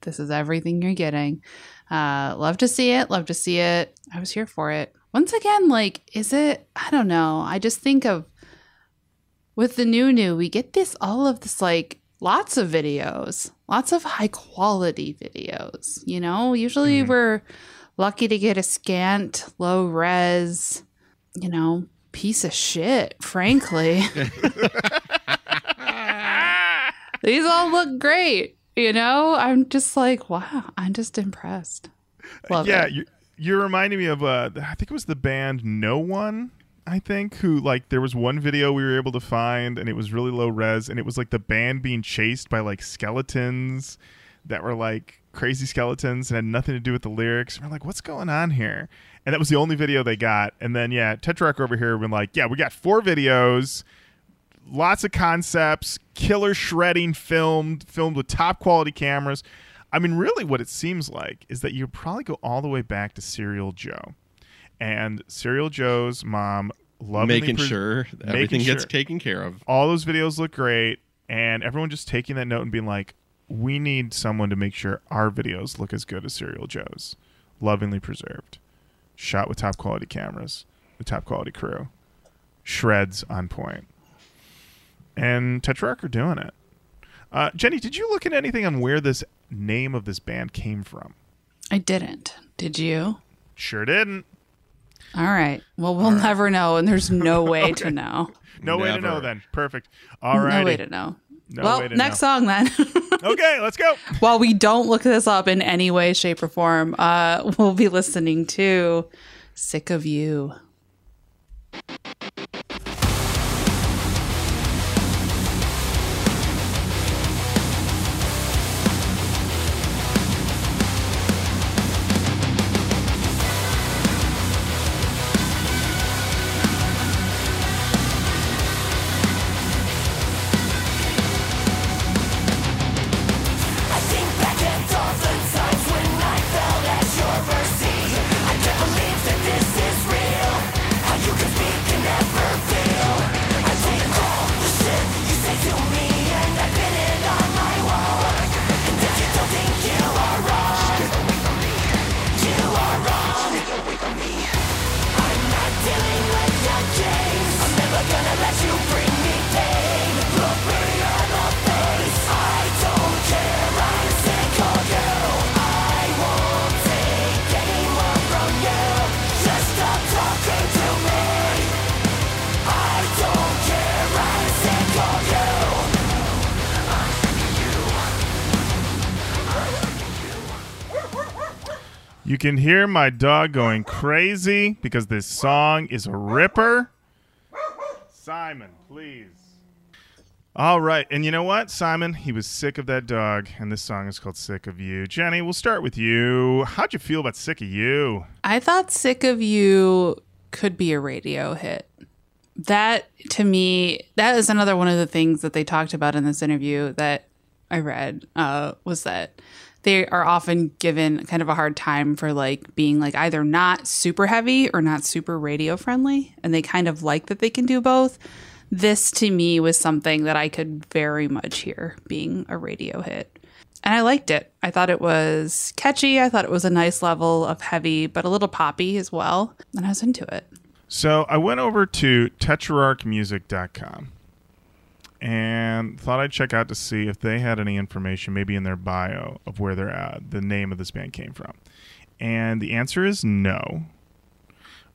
This is everything you're getting. Uh, love to see it. Love to see it. I was here for it. Once again, like, is it, I don't know. I just think of with the new new, we get this, all of this, like lots of videos, lots of high quality videos, you know, usually mm-hmm. we're lucky to get a scant low res, you know, piece of shit, frankly. These all look great. You know, I'm just like, wow, I'm just impressed. Love yeah, it. You're, you're reminding me of, uh, I think it was the band No One, I think, who like there was one video we were able to find and it was really low res and it was like the band being chased by like skeletons that were like crazy skeletons and had nothing to do with the lyrics. And we're like, what's going on here? And that was the only video they got. And then, yeah, Tetrarch over here been like, yeah, we got four videos. Lots of concepts, killer shredding filmed, filmed with top quality cameras. I mean, really what it seems like is that you probably go all the way back to Serial Joe. And Serial Joe's mom loved Making pres- sure that making everything sure. gets taken care of. All those videos look great. And everyone just taking that note and being like, we need someone to make sure our videos look as good as Serial Joe's. Lovingly preserved. Shot with top quality cameras. The top quality crew. Shreds on point. And Tetrarch are doing it. Uh, Jenny, did you look at anything on where this name of this band came from? I didn't. Did you? Sure didn't. All right. Well, we'll right. never know, and there's no way okay. to know. No never. way to know then. Perfect. All right. No way to know. No well, way to next know. Song then. Okay, let's go. While we don't look this up in any way, shape, or form, uh, we'll be listening to Sick of You. You can hear my dog going crazy because this song is a ripper. Simon, please. All right. And you know what, Simon? He was sick of that dog, and this song is called Sick of You. Jenny, we'll start with you. How'd you feel about Sick of You? I thought Sick of You could be a radio hit. That, to me, that is another one of the things that they talked about in this interview that I read uh, was that they are often given kind of a hard time for like being like either not super heavy or not super radio friendly. And they kind of like that they can do both. This to me was something that I could very much hear being a radio hit. And I liked it. I thought it was catchy. I thought it was a nice level of heavy, but a little poppy as well. And I was into it. So I went over to tetrarch music dot com and thought I'd check out to see if they had any information, maybe in their bio, of where they're at, the name of this band came from. And the answer is no.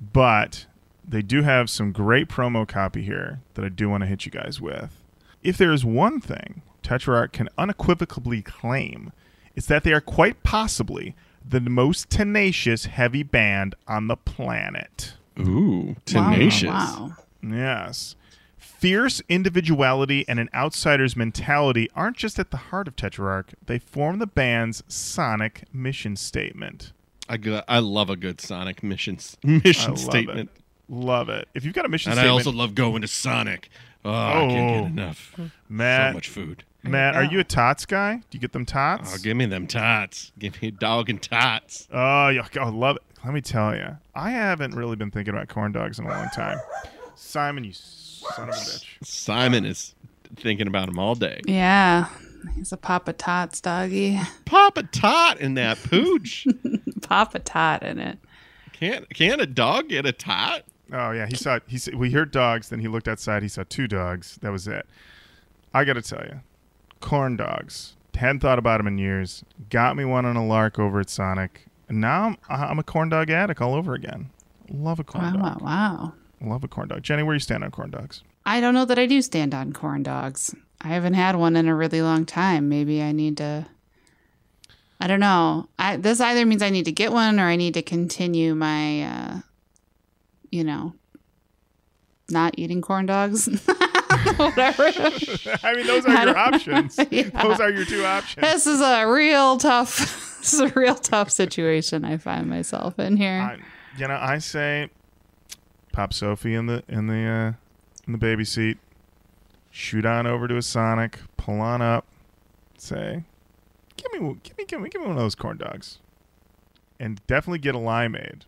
But they do have some great promo copy here that I do want to hit you guys with. If there is one thing Tetrarch can unequivocally claim, it's that they are quite possibly the most tenacious heavy band on the planet. Ooh, tenacious. Wow, wow. Yes. Fierce individuality and an outsider's mentality aren't just at the heart of Tetrarch. They form the band's sonic mission statement. I go, I love a good sonic mission mission I love statement. It. Love it. If you've got a mission and statement. And I also love going to Sonic. Oh, oh, I can't get enough. Matt, so much food. Matt, are you a Tots guy? Do you get them Tots? Oh, give me them Tots. Give me a dog and Tots. Oh, I love it. Let me tell you, I haven't really been thinking about corn dogs in a long time. Simon, you son of a bitch. Simon is thinking about him all day. Yeah. He's a Papa Tots doggy. Papa Tot in that pooch. Papa Tot in it. Can't can't a dog get a tot? Oh yeah, he saw he we heard dogs, then he looked outside, he saw two dogs. That was it. I gotta tell you, corn dogs. Hadn't thought about them in years. Got me one on a lark over at Sonic. And now I'm I'm a corn dog addict all over again. Love a corn dog. Wow, wow. Love a corn dog. Jenny, where do you stand on corn dogs? I don't know that I do stand on corn dogs. I haven't had one in a really long time. Maybe I need to, I don't know. I, this either means I need to get one or I need to continue my, uh, you know, not eating corn dogs. Whatever. I mean, those are your options. Yeah. Those are your two options. This is a real tough, this is a real tough situation I find myself in here. I, you know, I say... Pop Sophie in the in the uh, in the baby seat. Shoot on over to a Sonic. Pull on up. Say, give me, give me, give me, give me one of those corn dogs. And definitely get a Limeade.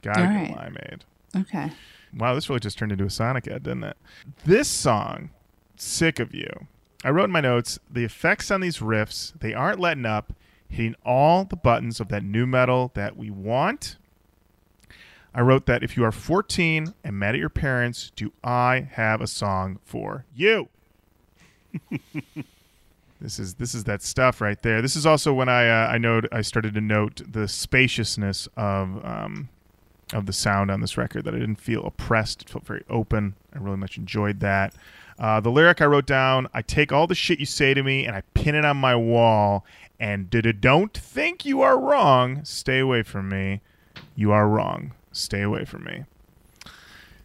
Gotta All right. get a Limeade. Okay. Wow, this really just turned into a Sonic ad, didn't it? This song, Sick of You. I wrote in my notes, the effects on these riffs, they aren't letting up, hitting all the buttons of that new metal that we want. I wrote that if you are fourteen and mad at your parents, do I have a song for you? This is this is that stuff right there. This is also when I uh, I know I started to note the spaciousness of um, of the sound on this record, that I didn't feel oppressed. It felt very open. I really much enjoyed that. Uh, the lyric I wrote down, I take all the shit you say to me and I pin it on my wall, and don't think you are wrong. Stay away from me. You are wrong. Stay away from me.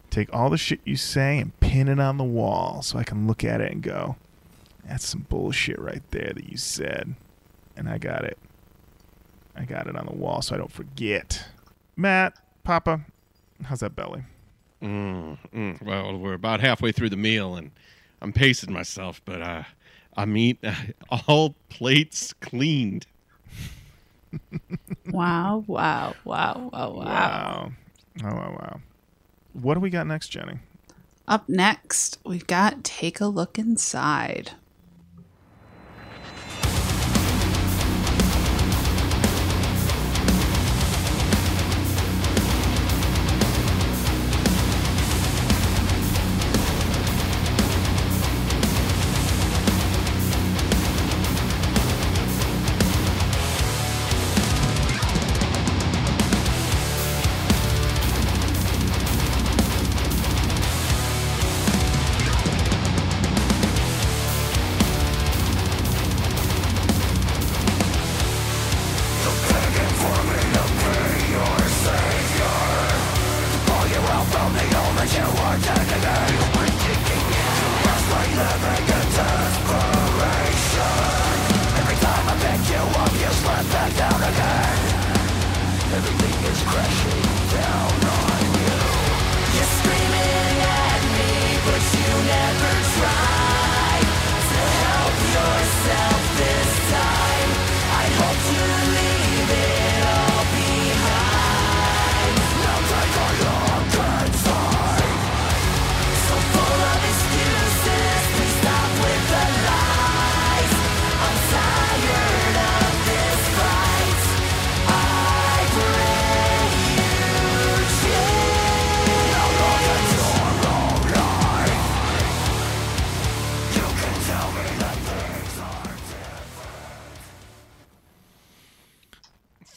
Take all the shit you say and pin it on the wall so I can look at it and go, that's some bullshit right there that you said. And I got it. I got it on the wall so I don't forget. Matt, Papa, how's that belly? Mm, mm, well, we're about halfway through the meal, and I'm pacing myself, but uh, I'm eating uh, all plates cleaned. Wow, wow, wow, wow, wow. Wow, oh, wow, wow. What do we got next, Jenny? Up next, we've got Take a Look Inside.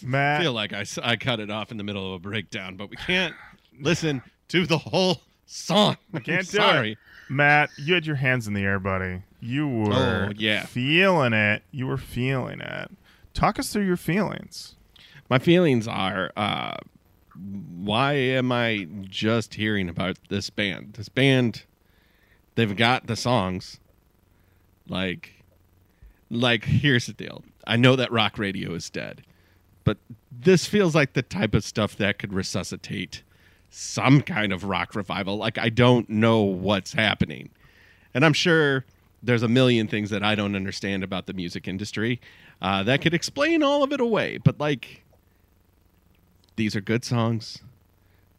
Matt. I feel like I, I cut it off in the middle of a breakdown, but we can't listen to the whole song. I can't I'm do sorry. It. Matt, you had your hands in the air, buddy. You were oh, yeah. feeling it. You were feeling it. Talk us through your feelings. My feelings are, uh, why am I just hearing about this band? This band, they've got the songs. Like, like here's the deal. I know that rock radio is dead. But this feels like the type of stuff that could resuscitate some kind of rock revival. Like, I don't know what's happening. And I'm sure there's a million things that I don't understand about the music industry uh, that could explain all of it away. But, like, these are good songs.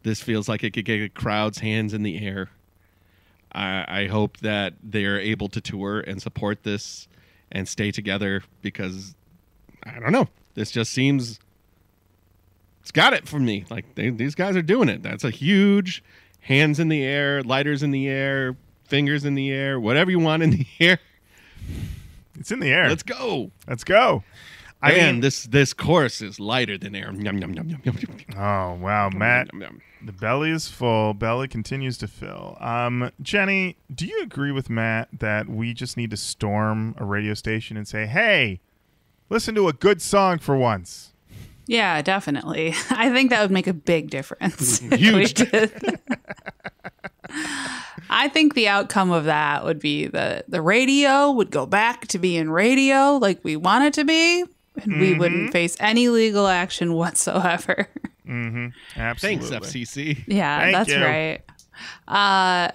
This feels like it could get a crowd's hands in the air. I, I hope that they're able to tour and support this and stay together because, I don't know. This just seems, it's got it for me. Like, they, these guys are doing it. That's a huge hands in the air, lighters in the air, fingers in the air, whatever you want in the air. It's in the air. Let's go. Let's go. I Man, mean, this this chorus is lighter than air. Yum, yum, yum, yum, yum. Oh, wow, Matt. Yum, yum, yum. The belly is full. Belly continues to fill. Um, Jenny, do you agree with Matt that we just need to storm a radio station and say, hey, listen to a good song for once? Yeah, definitely. I think that would make a big difference. Huge. I think the outcome of that would be that the radio would go back to being radio like we want it to be, and mm-hmm. we wouldn't face any legal action whatsoever. Mm-hmm. Absolutely. Thanks, F C C. Yeah, Thank that's you. Right. Uh,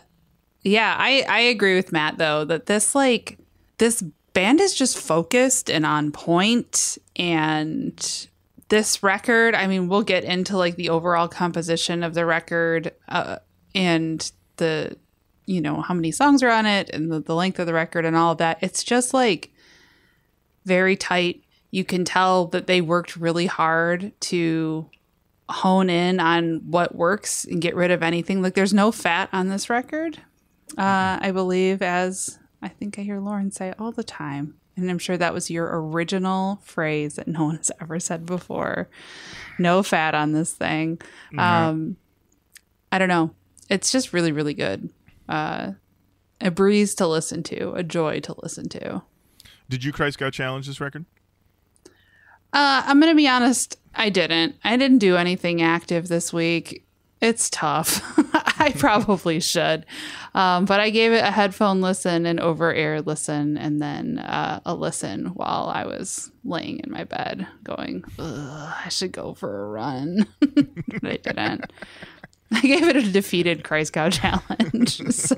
yeah, I, I agree with Matt, though, that this, like, this band is just focused and on point, and this record, I mean, we'll get into like the overall composition of the record uh, and the, you know, how many songs are on it and the, the length of the record and all of that. It's just like very tight. You can tell that they worked really hard to hone in on what works and get rid of anything. Like, there's no fat on this record, uh, I believe, as I think I hear Lauren say all the time, and I'm sure that was your original phrase that no one has ever said before. No fat on this thing. Mm-hmm. Um, I don't know. It's just really, really good. Uh, a breeze to listen to, a joy to listen to. Did you Christ Scout Challenge this record? Uh, I'm going to be honest. I didn't. I didn't do anything active this week. It's tough. I probably should. Um, but I gave it a headphone listen, an over-air listen, and then uh, a listen while I was laying in my bed going, ugh, I should go for a run. But I didn't. I gave it a defeated Christ Cow Challenge. So,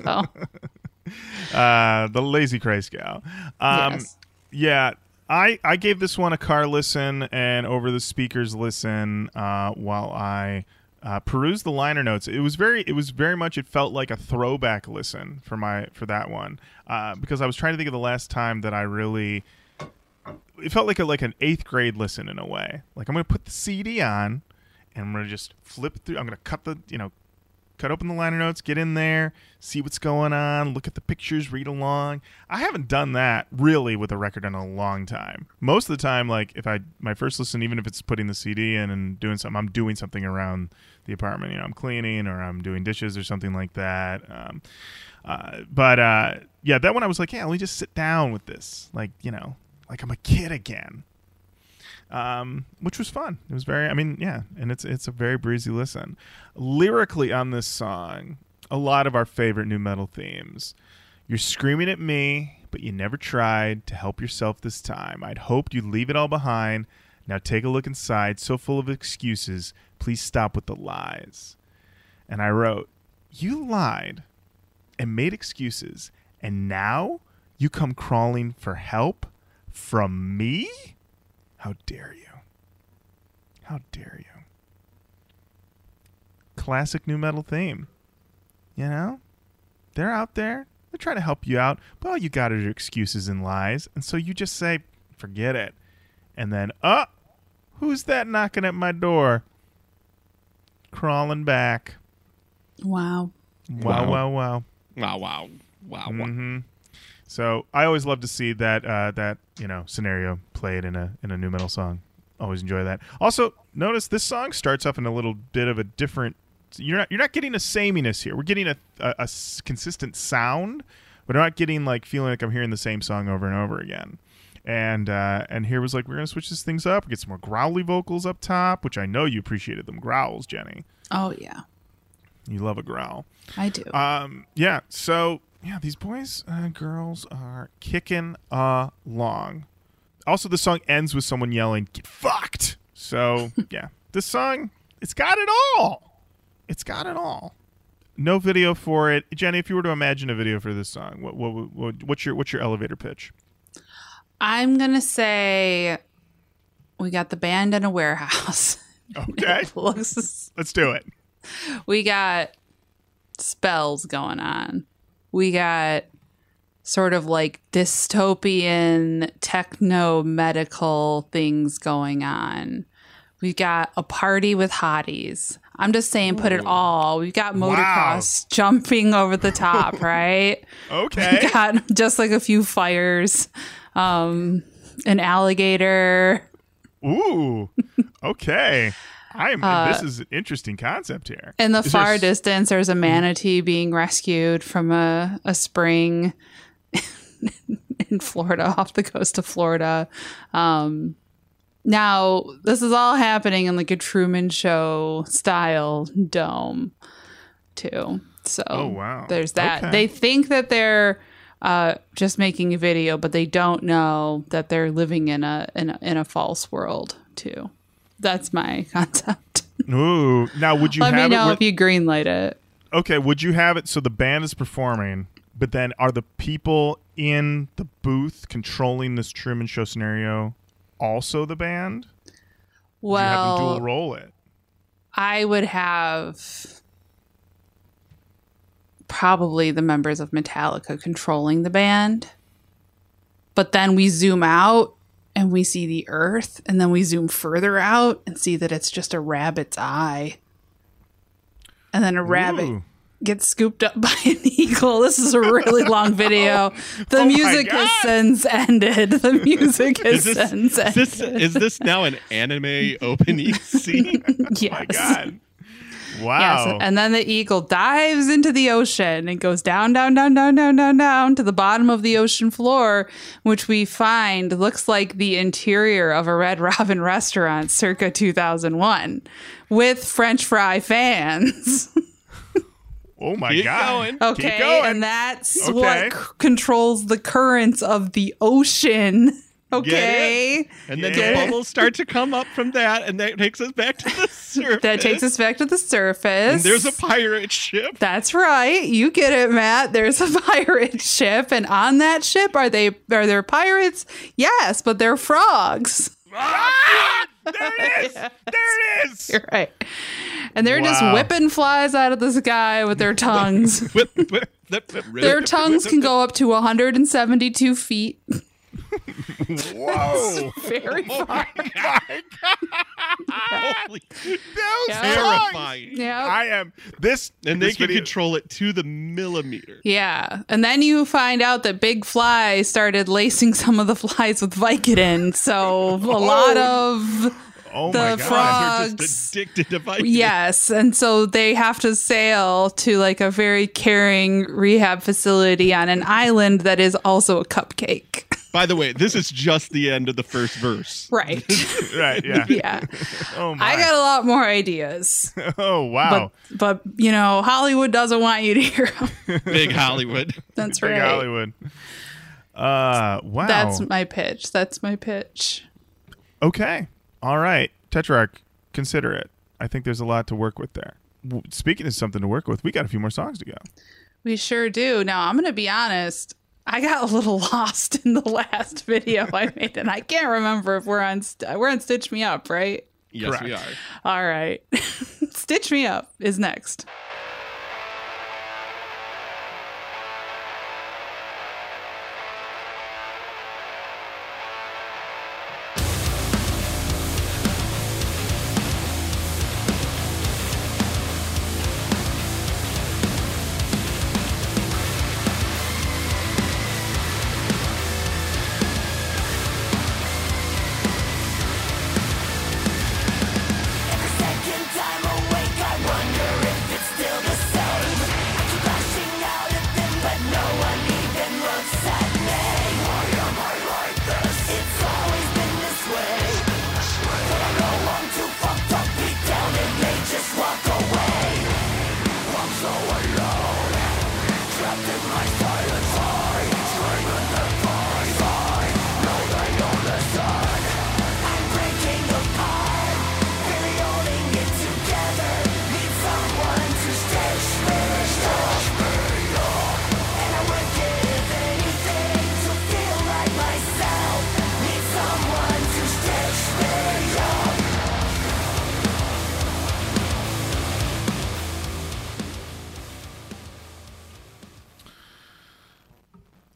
uh, the lazy Christ Cow. Um, yes. Yeah. I, I gave this one a car listen and over the speakers listen uh, while I uh, perused the liner notes. It was very it was very much it felt like a throwback listen for my for that one uh, because I was trying to think of the last time that I really it felt like a, like an eighth grade listen in a way. Like I'm gonna put the C D on and I'm gonna just flip through. I'm gonna cut the you know cut open the liner notes, get in there, see what's going on, look at the pictures, read along. I haven't done that really with a record in a long time. Most of the time, like if I my first listen, even if it's putting the C D in and doing something, I'm doing something around the apartment. You know, I'm cleaning or I'm doing dishes or something like that. Um, uh, but uh, yeah, that one I was like, yeah, let me just sit down with this. Like, you know, like I'm a kid again. Um, which was fun. It was very, I mean, yeah, and it's it's a very breezy listen. Lyrically on this song, a lot of our favorite new metal themes. You're screaming at me, but you never tried to help yourself this time. I'd hoped you'd leave it all behind. Now take a look inside, so full of excuses. Please stop with the lies. And I wrote, you lied and made excuses, and now you come crawling for help from me? How dare you? How dare you? Classic new metal theme. You know? They're out there. They're trying to help you out. But all you got are your excuses and lies. And so you just say, forget it. And then, oh, who's that knocking at my door? Crawling back. Wow. Wow, wow, wow. Wow, wow, wow, wow. Mm-hmm. So I always love to see that uh, that you know scenario played in a in a new metal song. Always enjoy that. Also, notice this song starts off in a little bit of a different. You're not you're not getting a sameness here. We're getting a a, a consistent sound, but we're not getting like feeling like I'm hearing the same song over and over again. And uh, and here was like we're gonna switch these things up. We get some more growly vocals up top, which I know you appreciated them growls, Jenny. Oh yeah, you love a growl. I do. Um yeah so. Yeah, these boys and girls are kicking along. Also, the song ends with someone yelling, get fucked! So, yeah. This song, it's got it all! It's got it all. No video for it. Jenny, if you were to imagine a video for this song, what, what, what what's your what's your elevator pitch? I'm going to say we got the band in a warehouse. Okay. Looks, let's do it. We got spells going on. We got sort of like dystopian techno-medical things going on. We've got a party with hotties. I'm just saying, put it all. We've got motocross wow. jumping over the top, right? Okay. We got just like a few fires, um, an alligator. Ooh, okay. I'm, uh, this is an interesting concept here. In the is far there... distance, there's a manatee being rescued from a, a spring in Florida, off the coast of Florida. Um, now, this is all happening in like a Truman Show style dome, too. So oh, wow. there's that. Okay. They think that they're uh, just making a video, but they don't know that they're living in a in a, in a false world, too. That's my concept. Ooh. Now, would you Let have me know it with, if you greenlight it. Okay. Would you have it so the band is performing, but then are the people in the booth controlling this Truman Show scenario also the band? Well, would you have them dual role it? I would have probably the members of Metallica controlling the band, but then we zoom out. And we see the earth, and then we zoom further out and see that it's just a rabbit's eye. And then a Ooh. rabbit gets scooped up by an eagle. This is a really long video. The oh music has since ended. The music has since ended. This, is this now an anime opening scene? Yes. Oh my God. Wow. Yes, and then the eagle dives into the ocean and goes down, down, down, down, down, down, down to the bottom of the ocean floor, which we find looks like the interior of a Red Robin restaurant circa two thousand one with French fry fans. Oh my Keep God. Going. Okay. Keep going. And that's okay. what c- controls the currents of the ocean. Okay. And then yeah. the bubbles start to come up from that, and that takes us back to the surface. That takes us back to the surface. And there's a pirate ship. That's right. You get it, Matt. There's a pirate ship, and on that ship are they are there pirates? Yes, but they're frogs. Ah! There it is! Yes. There it is! You're right. And they're wow. just whipping flies out of the sky with their tongs. whip, whip, whip, whip, whip, their whip, tongues whip, can whip, go up to one hundred seventy-two feet. Whoa! That's very oh far. My God. Holy, that was yeah. terrifying. Yep. I am this, and this they can video. control it to the millimeter. Yeah, and then you find out that Big Fly started lacing some of the flies with Vicodin, so a oh. lot of. Oh the my God, frogs, they're just addicted to Vicodin. Yes, and so they have to sail to like a very caring rehab facility on an island that is also a cupcake. By the way, this is just the end of the first verse. Right. Right, yeah. Yeah. Oh my. I got a lot more ideas. Oh, wow. But, but, you know, Hollywood doesn't want you to hear them. Big Hollywood. That's right. Big Hollywood. Uh, wow. That's my pitch. That's my pitch. Okay. All right, Tetrarch, consider it. I think there's a lot to work with there. Speaking of something to work with, we got a few more songs to go. We sure do. Now, I'm going to be honest. I got a little lost in the last video I made, and I can't remember if we're on st- we're on Stitch Me Up, right? Yes, Correct. We are. All right. Stitch Me Up is next.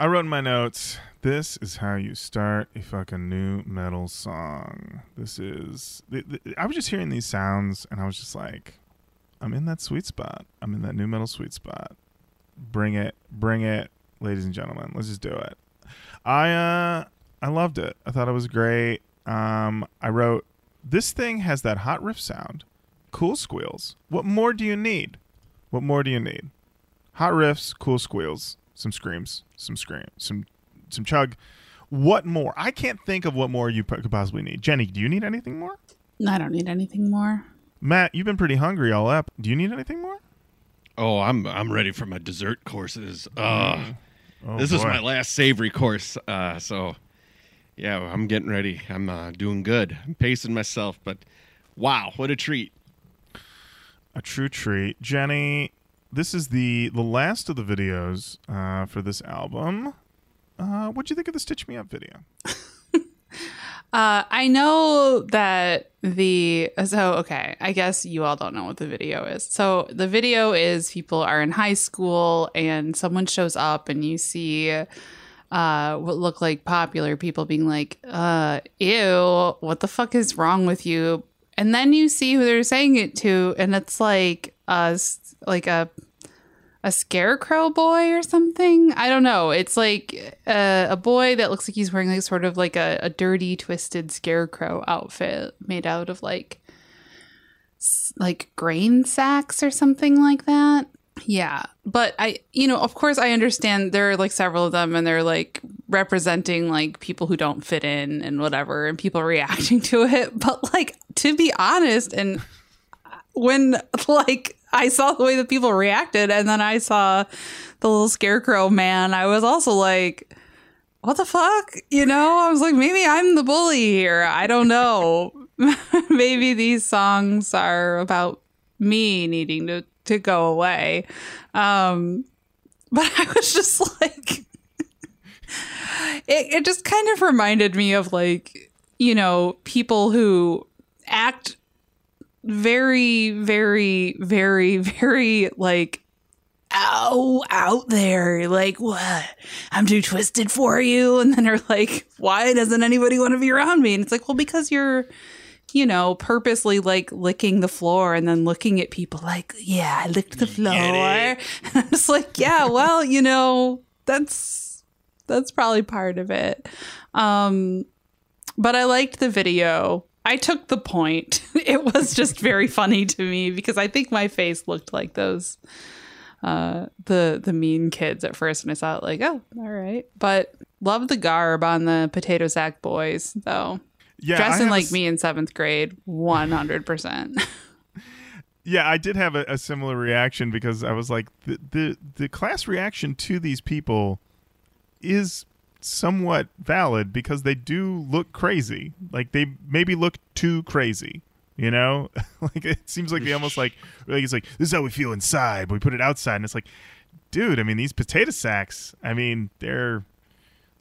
I wrote in my notes, this is how you start a fucking new metal song. This is... Th- th- I was just hearing these sounds, and I was just like, I'm in that sweet spot. I'm in that new metal sweet spot. Bring it. Bring it, ladies and gentlemen. Let's just do it. I, uh, I loved it. I thought it was great. Um, I wrote, this thing has that hot riff sound. Cool squeals. What more do you need? What more do you need? Hot riffs, cool squeals. Some screams, some scream, some some chug. What more? I can't think of what more you could possibly need. Jenny, do you need anything more? I don't need anything more. Matt, you've been pretty hungry all up. Do you need anything more? Oh, I'm I'm ready for my dessert courses. Uh, oh, this boy. is my last savory course, uh, so yeah, I'm getting ready. I'm uh, doing good. I'm pacing myself, but wow, what a treat. A true treat. Jenny... This is the, the last of the videos uh, for this album. Uh, what'd you think of the Stitch Me Up video? uh, I know that the... So, okay, I guess you all don't know what the video is. So the video is people are in high school and someone shows up and you see uh, what look like popular people being like, uh, ew, what the fuck is wrong with you? And then you see who they're saying it to, and it's like... Uh, like a a scarecrow boy or something. I don't know. It's like a, a boy that looks like he's wearing like sort of like a, a dirty, twisted scarecrow outfit made out of like s- like grain sacks or something like that. Yeah. But I, you know, of course I understand there are like several of them and they're like representing like people who don't fit in and whatever and people reacting to it. But like, to be honest, and when like I saw the way that people reacted and then I saw the little scarecrow man, I was also like, what the fuck? You know, I was like, maybe I'm the bully here. I don't know. Maybe these songs are about me needing to to go away. Um, but I was just like, it, it just kind of reminded me of like, you know, people who act very, very, very, very like, ow, out there, like, what? I'm too twisted for you. And then are like, why doesn't anybody want to be around me? And it's like, well, because you're, you know, purposely like licking the floor and then looking at people like, yeah, I licked the floor. And I'm just like, yeah, well, you know, that's that's probably part of it. Um, but I liked the video. I took the point. It was just very funny to me because I think my face looked like those uh the the mean kids at first when I saw it, like, oh, all right. But love the garb on the potato sack boys though. Yeah, dressing like a... me in seventh grade, one hundred percent. Yeah, I did have a, a similar reaction because I was like, the, the the class reaction to these people is somewhat valid because they do look crazy. Like, they maybe look too crazy, you know? Like, it seems like they almost like, like, it's like, this is how we feel inside, but we put it outside. And it's like, dude, I mean, these potato sacks, I mean, they're...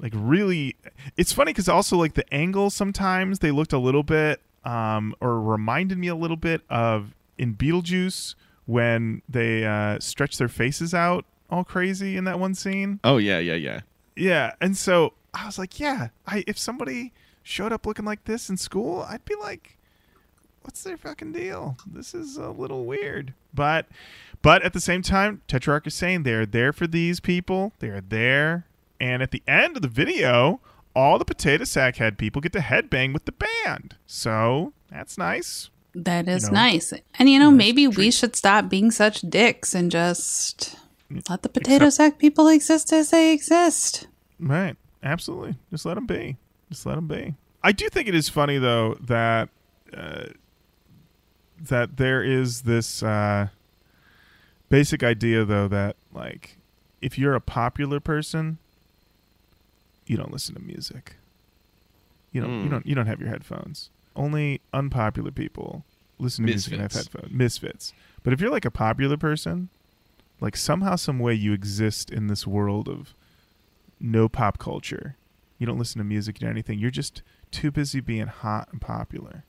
like, really, it's funny because also, like, the angle sometimes, they looked a little bit, um, or reminded me a little bit of in Beetlejuice when they uh, stretch their faces out all crazy in that one scene. Oh, yeah, yeah, yeah. Yeah, and so I was like, yeah, I if somebody showed up looking like this in school, I'd be like, what's their fucking deal? This is a little weird. But, but at the same time, Tetrarch is saying they're there for these people. They're there. And at the end of the video, all the potato sack head people get to headbang with the band. So that's nice. That is you know, nice. And, you know, nice maybe treat. We should stop being such dicks and just let the potato Except, sack people exist as they exist. Right. Absolutely. Just let them be. Just let them be. I do think it is funny, though, that uh, that there is this uh, basic idea, though, that, like, if you're a popular person... you don't listen to music. You don't. Mm. You don't. You don't have your headphones. Only unpopular people listen to Misfits. music and have headphones. Misfits. But if you're like a popular person, like somehow, some way, you exist in this world of no pop culture. You don't listen to music or anything. You're just too busy being hot and popular.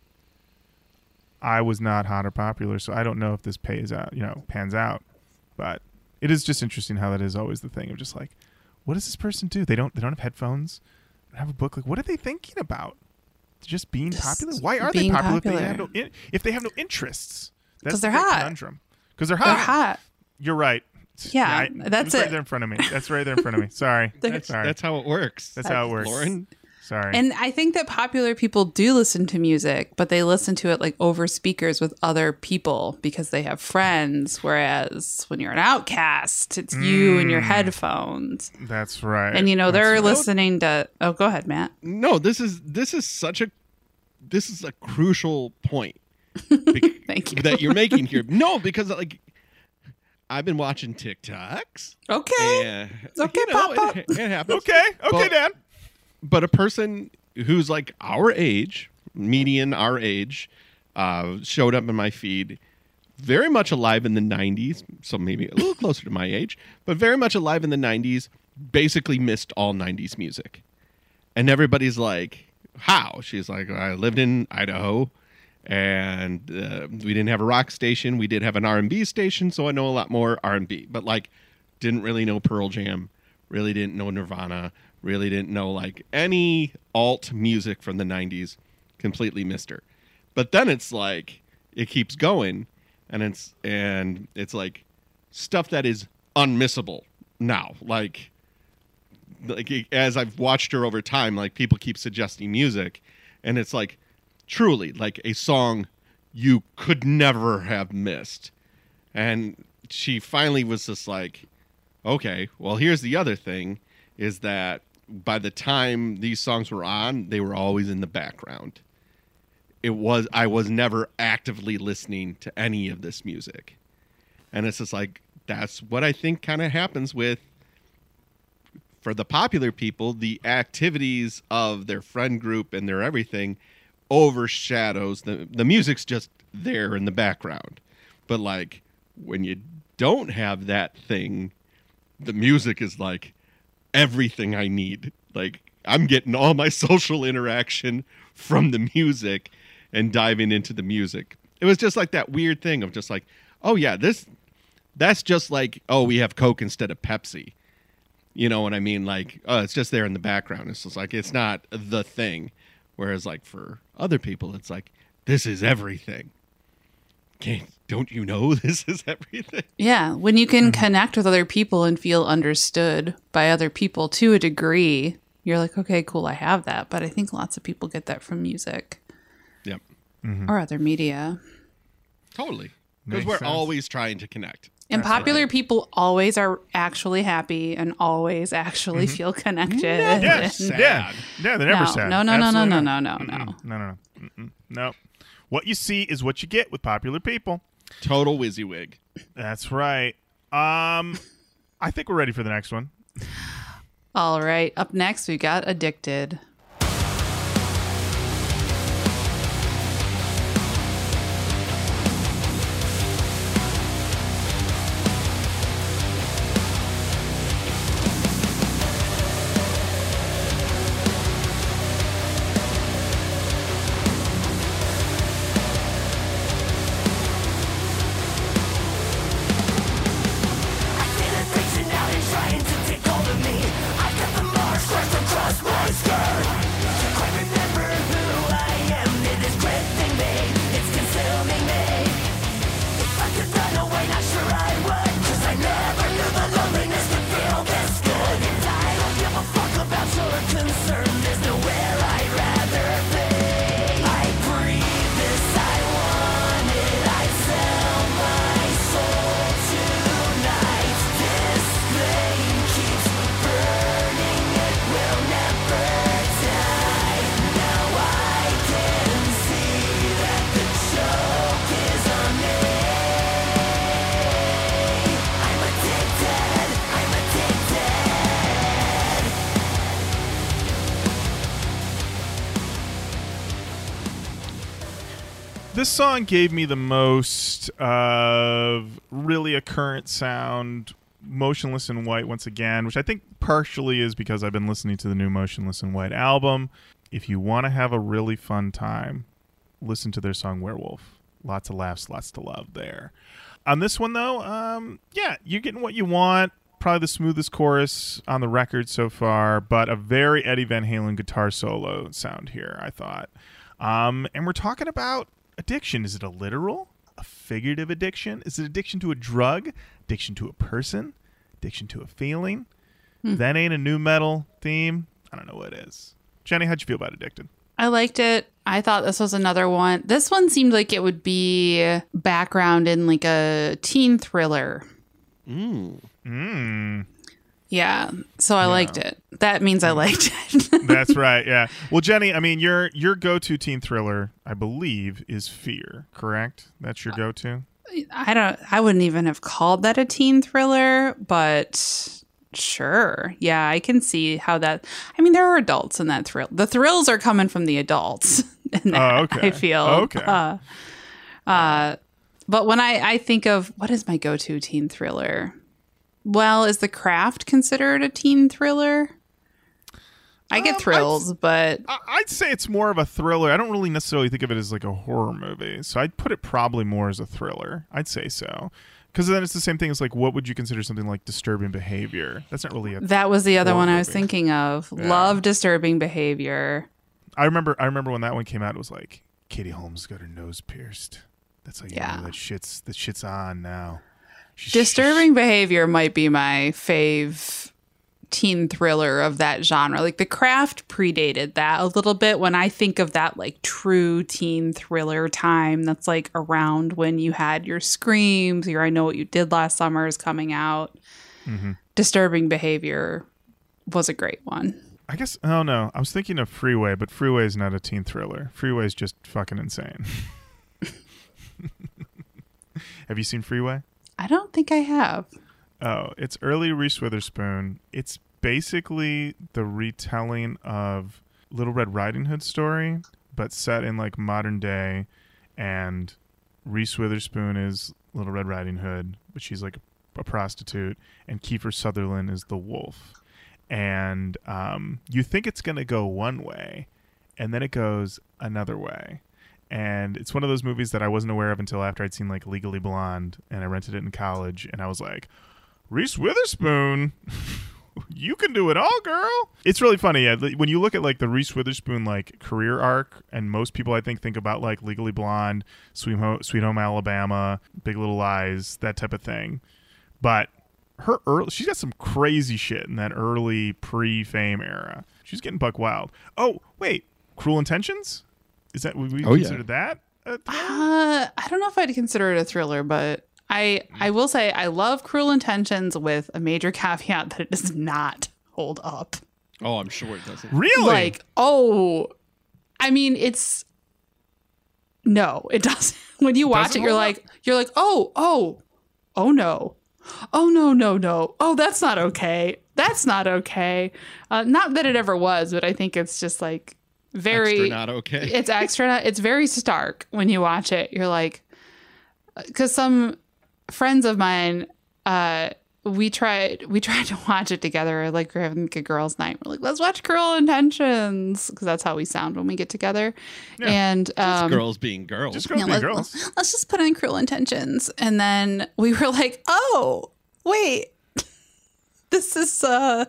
I was not hot or popular, so I don't know if this pays out. You know, pans out. But it is just interesting how that is always the thing of just like, what does this person do? They don't. They don't have headphones. They don't have a book. Like, what are they thinking about? Just being just popular. Why are they popular, popular. If, they have no in, if they have no interests? Because they're hot. Conundrum. Because they're hot. They're hot. You're right. Yeah, yeah I, that's it. Right there in front of me. That's right there in front of me. Sorry. that's, Sorry. That's how it works. That's, that's how it works. Lauren. Sorry. And I think that popular people do listen to music, but they listen to it like over speakers with other people because they have friends. Whereas when you're an outcast, it's mm. you and your headphones. That's right. And you know, they're That's listening right. to. Oh, go ahead, Matt. No, this is this is such a this is a crucial point. Be- Thank you. That you're making here. No, because like. I've been watching TikToks. Okay. And, it's okay, you know, Papa. It, it happens. Okay. Okay, but, Dad. But a person who's like our age, median our age, uh, showed up in my feed, very much alive in the nineties, so maybe a little closer to my age, but very much alive in the nineties, basically missed all nineties music. And everybody's like, how? She's like, I lived in Idaho, and uh, we didn't have a rock station. We did have an R and B station, so I know a lot more R and B. But like, didn't really know Pearl Jam, really didn't know Nirvana, really didn't know, like, any alt music from the nineties. Completely missed her. But then it's like, it keeps going. And it's, and it's like, stuff that is unmissable now. Like, like as I've watched her over time, like, people keep suggesting music. And it's like, truly, like, a song you could never have missed. And she finally was just like, okay, well, here's the other thing, is that by the time these songs were on, they were always in the background. It was, I was never actively listening to any of this music. And it's just like, that's what I think kind of happens with, for the popular people, the activities of their friend group and their everything overshadows the, the music's just there in the background. But like, when you don't have that thing, the music is like everything I need. Like, I'm getting all my social interaction from the music and diving into the music. It was just like that weird thing of just like, oh yeah, this, that's just like, oh, we have Coke instead of Pepsi. You know what I mean? Like, oh, it's just there in the background. It's just like, it's not the thing. Whereas like for other people, it's like, this is everything. Can't, don't you know this is everything? Yeah, when you can connect with other people and feel understood by other people to a degree, you're like, okay, cool, I have that. But I think lots of people get that from music. Yep. Mm-hmm. Or other media. Totally. Because we're sense. always trying to connect. And That's popular right. people always are actually happy and always actually mm-hmm. feel connected. Never sad. Yeah, yeah, they're never no, sad. No, no, no, no, no, no, no, no, no, no, no, no, no. What you see is what you get with popular people. Total WYSIWYG. That's right. Um, I think we're ready for the next one. All right. Up next, we got Addicted. This song gave me the most of really a current sound, Motionless in White once again, which I think partially is because I've been listening to the new Motionless in White album. If you want to have a really fun time, listen to their song Werewolf. Lots of laughs, lots to love there. On this one, though, um, yeah, you're getting what you want. Probably the smoothest chorus on the record so far, but a very Eddie Van Halen guitar solo sound here, I thought. Um, and we're talking about addiction. Is it a literal, a figurative addiction? Is it addiction to a drug, addiction to a person, addiction to a feeling? Hmm. That ain't a new metal theme. I don't know what it is. Jenny, how'd you feel about Addicted? I liked it. I thought this was another one. This one seemed like it would be background in like a teen thriller. Mm. Mm. Yeah, so I yeah. liked it. That means I liked it. That's right, yeah. Well, Jenny, I mean, your your go-to teen thriller, I believe, is Fear, correct? That's your go-to? I don't. I wouldn't even have called that a teen thriller, but sure. Yeah, I can see how that... I mean, there are adults in that thrill. The thrills are coming from the adults in that, oh, okay. I feel. Oh, okay. Uh, uh, but when I, I think of, what is my go-to teen thriller? Well, is The Craft considered a teen thriller? I get um, thrills, I'd, but... I'd say it's more of a thriller. I don't really necessarily think of it as like a horror movie. So I'd put it probably more as a thriller. I'd say so. Because then it's the same thing as like, what would you consider something like Disturbing Behavior? That's not really a... That was the other one movie. I was thinking of. Yeah. Love Disturbing Behavior. I remember I remember when that one came out, it was like, Katie Holmes got her nose pierced. That's how you yeah. know that shit's, that shit's on now. Disturbing Behavior might be my fave teen thriller of that genre. Like The Craft predated that a little bit. When I think of that like true teen thriller time, that's like around when you had your Screams, your I Know What You Did Last Summer is coming out. Mm-hmm. Disturbing Behavior was a great one. I guess, oh no, I was thinking of Freeway, but Freeway is not a teen thriller. Freeway is just fucking insane. Have you seen Freeway? I don't think I have. Oh, it's early Reese Witherspoon. It's basically the retelling of Little Red Riding Hood story, but set in like modern day. And Reese Witherspoon is Little Red Riding Hood, but she's like a prostitute. And Kiefer Sutherland is the wolf. And um, you think it's going to go one way, and then it goes another way. And it's one of those movies that I wasn't aware of until after I'd seen like Legally Blonde, and I rented it in college, and I was like, Reese Witherspoon, you can do it all, girl. It's really funny. Yeah, when you look at like the Reese Witherspoon like career arc, and most people I think think about like Legally Blonde, Sweet Home, Sweet Home Alabama, Big Little Lies, that type of thing. But her early, she's got some crazy shit in that early pre-fame era. She's getting buck wild. Oh, wait. Cruel Intentions? Is that, would we oh, consider yeah. that a thriller? Uh, I don't know if I'd consider it a thriller, but I I will say I love Cruel Intentions with a major caveat that it does not hold up. Oh, I'm sure it doesn't. Really? Like, oh, I mean, it's, no, it doesn't. When you watch it, it you're like, up? you're like, oh, oh, oh no. Oh, no, no, no. Oh, that's not okay. That's not okay. Uh, not that it ever was, but I think it's just like very... Extra not okay. It's extra not... It's very stark when you watch it. You're like... Because some friends of mine, uh, we tried we tried to watch it together. Like, we're having a girls' night. We're like, let's watch Cruel Intentions. Because that's how we sound when we get together. Yeah. And um, just girls being girls. Just girls yeah, being let's, girls. Let's just put in Cruel Intentions. And then we were like, oh, wait. This is... uh.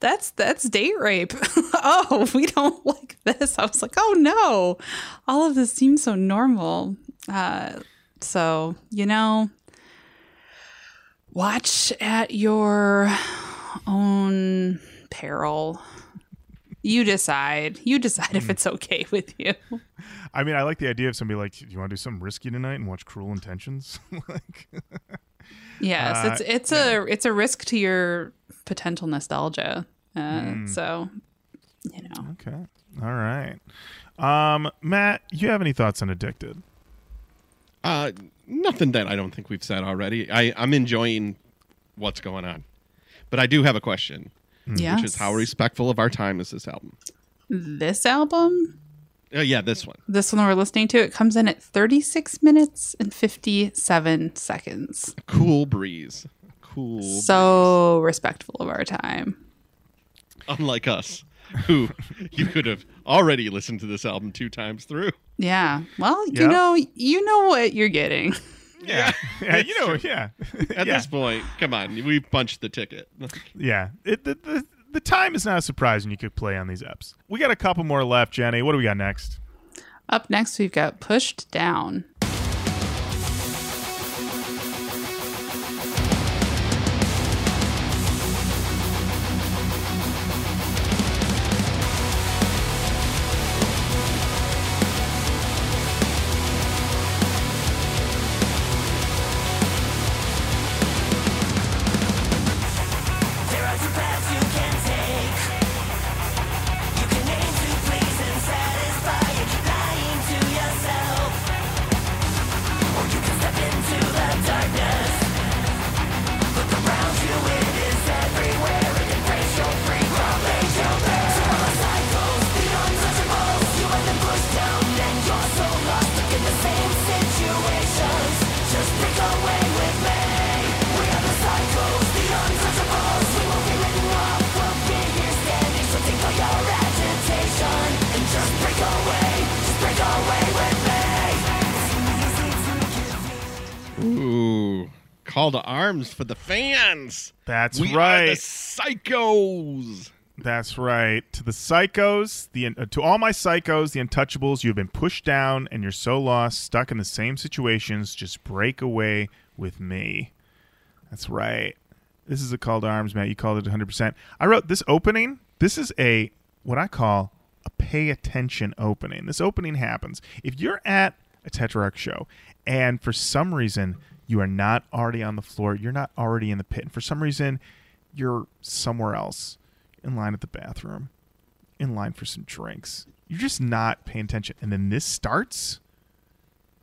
That's that's date rape. Oh, we don't like this. I was like, oh no, all of this seems so normal. Uh, so, you know, watch at your own peril. You decide. You decide if it's okay with you. I mean, I like the idea of somebody like, do you want to do something risky tonight and watch Cruel Intentions? Like, yes, uh, it's it's yeah. a it's a risk to your potential nostalgia. Uh, mm. So, you know. Okay. All right. Um, Matt, you have any thoughts on Addicted? Uh, nothing that I don't think we've said already. I, I'm enjoying what's going on. But I do have a question. Mm. Yes. Which is, how respectful of our time is this album? This album? Uh, yeah, this one. This one we're listening to. It comes in at thirty-six minutes and fifty-seven seconds. A cool breeze. Cool. So respectful of our time. Unlike us, who you could have already listened to this album two times through. Yeah. Well, yep. you know, you know what you're getting. Yeah. yeah you know, true. yeah. At yeah. this point, come on. We punched the ticket. yeah. It, the, the, the time is not a surprise when you could play on these eps. We got a couple more left, Jenny. What do we got next? Up next, we've got Pushed Down. To arms for the fans. That's we right. We are the psychos. That's right. To the psychos, the uh, to all my psychos, the untouchables, you've been pushed down and you're so lost, stuck in the same situations. Just break away with me. That's right. This is a call to arms, Matt. You called it one hundred percent. I wrote this opening. This is a what I call a pay attention opening. This opening happens. If you're at a Tetrarch show and for some reason you are not already on the floor, you're not already in the pit, and for some reason you're somewhere else, in line at the bathroom, in line for some drinks, you're just not paying attention, and then this starts,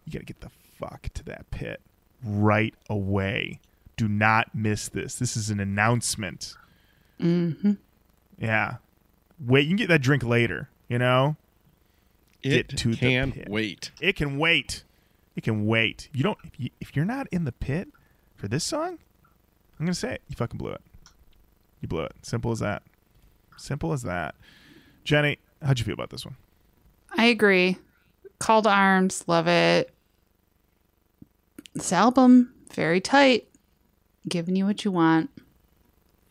you got to get the fuck to that pit right away. Do not miss this. This is an announcement. Mm-hmm. Yeah. Wait, you can get that drink later, you know? It get to can the pit. wait. It can wait. It can wait. You don't. If, you, if you're not in the pit for this song, I'm going to say it. You fucking blew it. You blew it. Simple as that. Simple as that. Jenny, how'd you feel about this one? I agree. Call to arms. Love it. This album, very tight. Giving you what you want.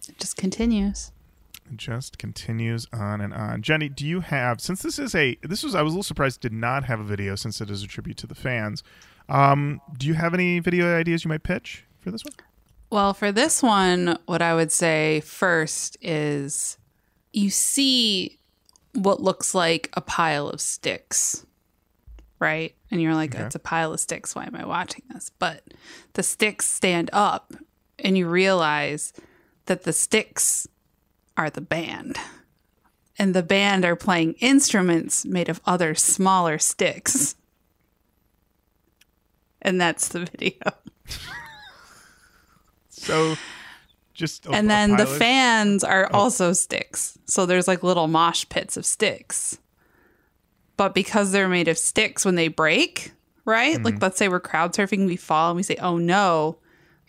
It just continues. It just continues on and on. Jenny, do you have, since this is a, this was, I was a little surprised did not have a video since it is a tribute to the fans. Um, do you have any video ideas you might pitch for this one? Well, for this one, what I would say first is you see what looks like a pile of sticks, right? And you're like, okay, that's a pile of sticks. Why am I watching this? But the sticks stand up. And you realize that the sticks are the band. And the band are playing instruments made of other smaller sticks. And that's the video. So just a, and then the fans are oh. also sticks. So there's like little mosh pits of sticks. But because they're made of sticks, when they break, right? Mm-hmm. Like let's say we're crowd surfing, we fall and we say, oh no.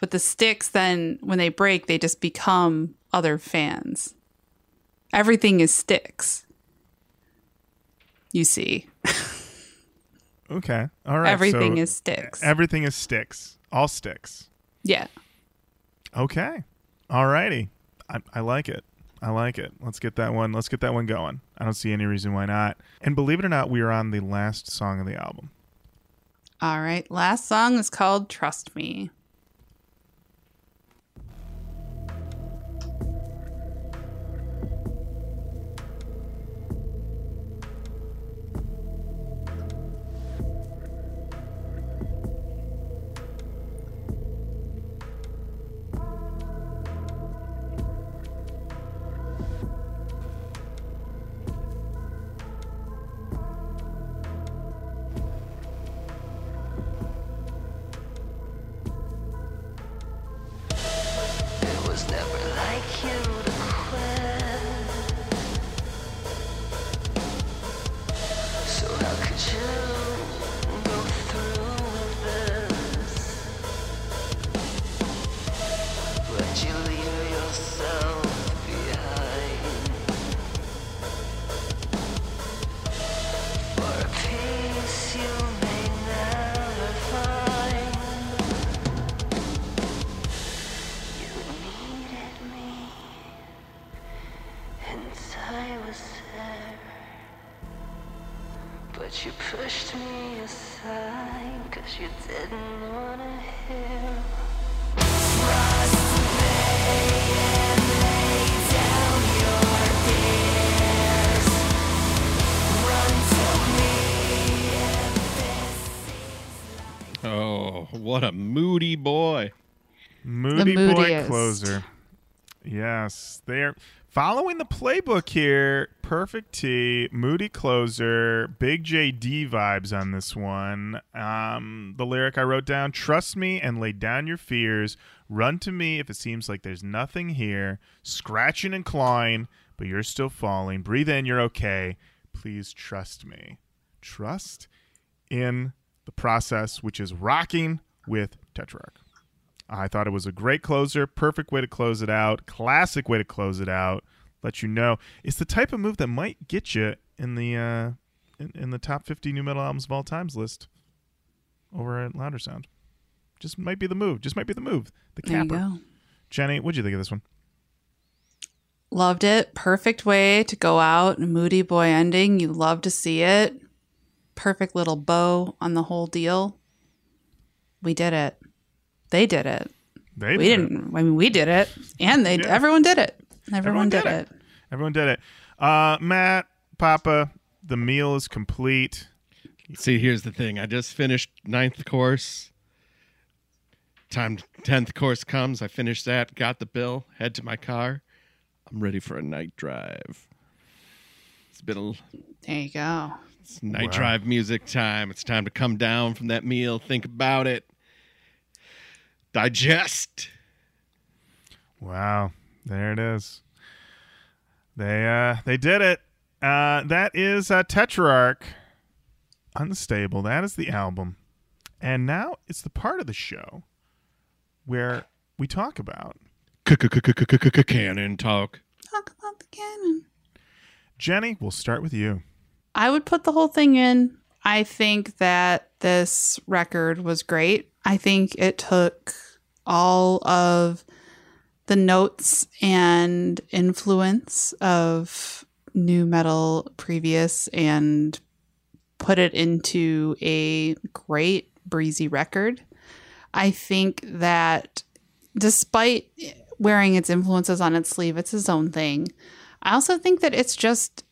But the sticks then, when they break, they just become other fans. Everything is sticks. You see. Okay. All right. Everything so is sticks. Everything is sticks. All sticks. Yeah. Okay. All righty. I, I like it. I like it. Let's get that one. Let's get that one going. I don't see any reason why not. And believe it or not, we are on the last song of the album. All right. Last song is called Trust Me. What a moody boy. Moody boy closer. Yes. They're following the playbook here. Perfect T. Moody closer. Big J D vibes on this one. Um, the lyric I wrote down, trust me and lay down your fears. Run to me if it seems like there's nothing here. Scratching and clawing, but you're still falling. Breathe in, you're okay. Please trust me. Trust in the process, which is rocking with Tetrarch. I thought it was a great closer, perfect way to close it out, classic way to close it out. Let you know it's the type of move that might get you in the uh, in, in the top fifty new metal albums of all times list over at Louder Sound. Just might be the move. Just might be the move. The capper. There you go. Jenny, what'd you think of this one? Loved it. Perfect way to go out. Moody boy ending. You love to see it. Perfect little bow on the whole deal. We did it. They did it. They we did didn't. It. I mean, we did it, and they. Yeah. Everyone did it. Everyone, everyone did, did it. it. Everyone did it. Uh, Matt, Papa, the meal is complete. See, here's the thing. I just finished ninth course. Time tenth course comes. I finished that. Got the bill. Head to my car. I'm ready for a night drive. It's been a. There you go. It's night wow. drive music time. It's time to come down from that meal. Think about it. Digest. Wow. There it is. They uh, they did it. Uh, that is uh, Tetrarch. Unstable. That is the album. And now it's the part of the show where we talk about canon talk. Talk about the canon. Jenny, we'll start with you. I would put the whole thing in. I think that this record was great. I think it took all of the notes and influence of nu metal previous and put it into a great breezy record. I think that despite wearing its influences on its sleeve, it's its own thing. I also think that it's just,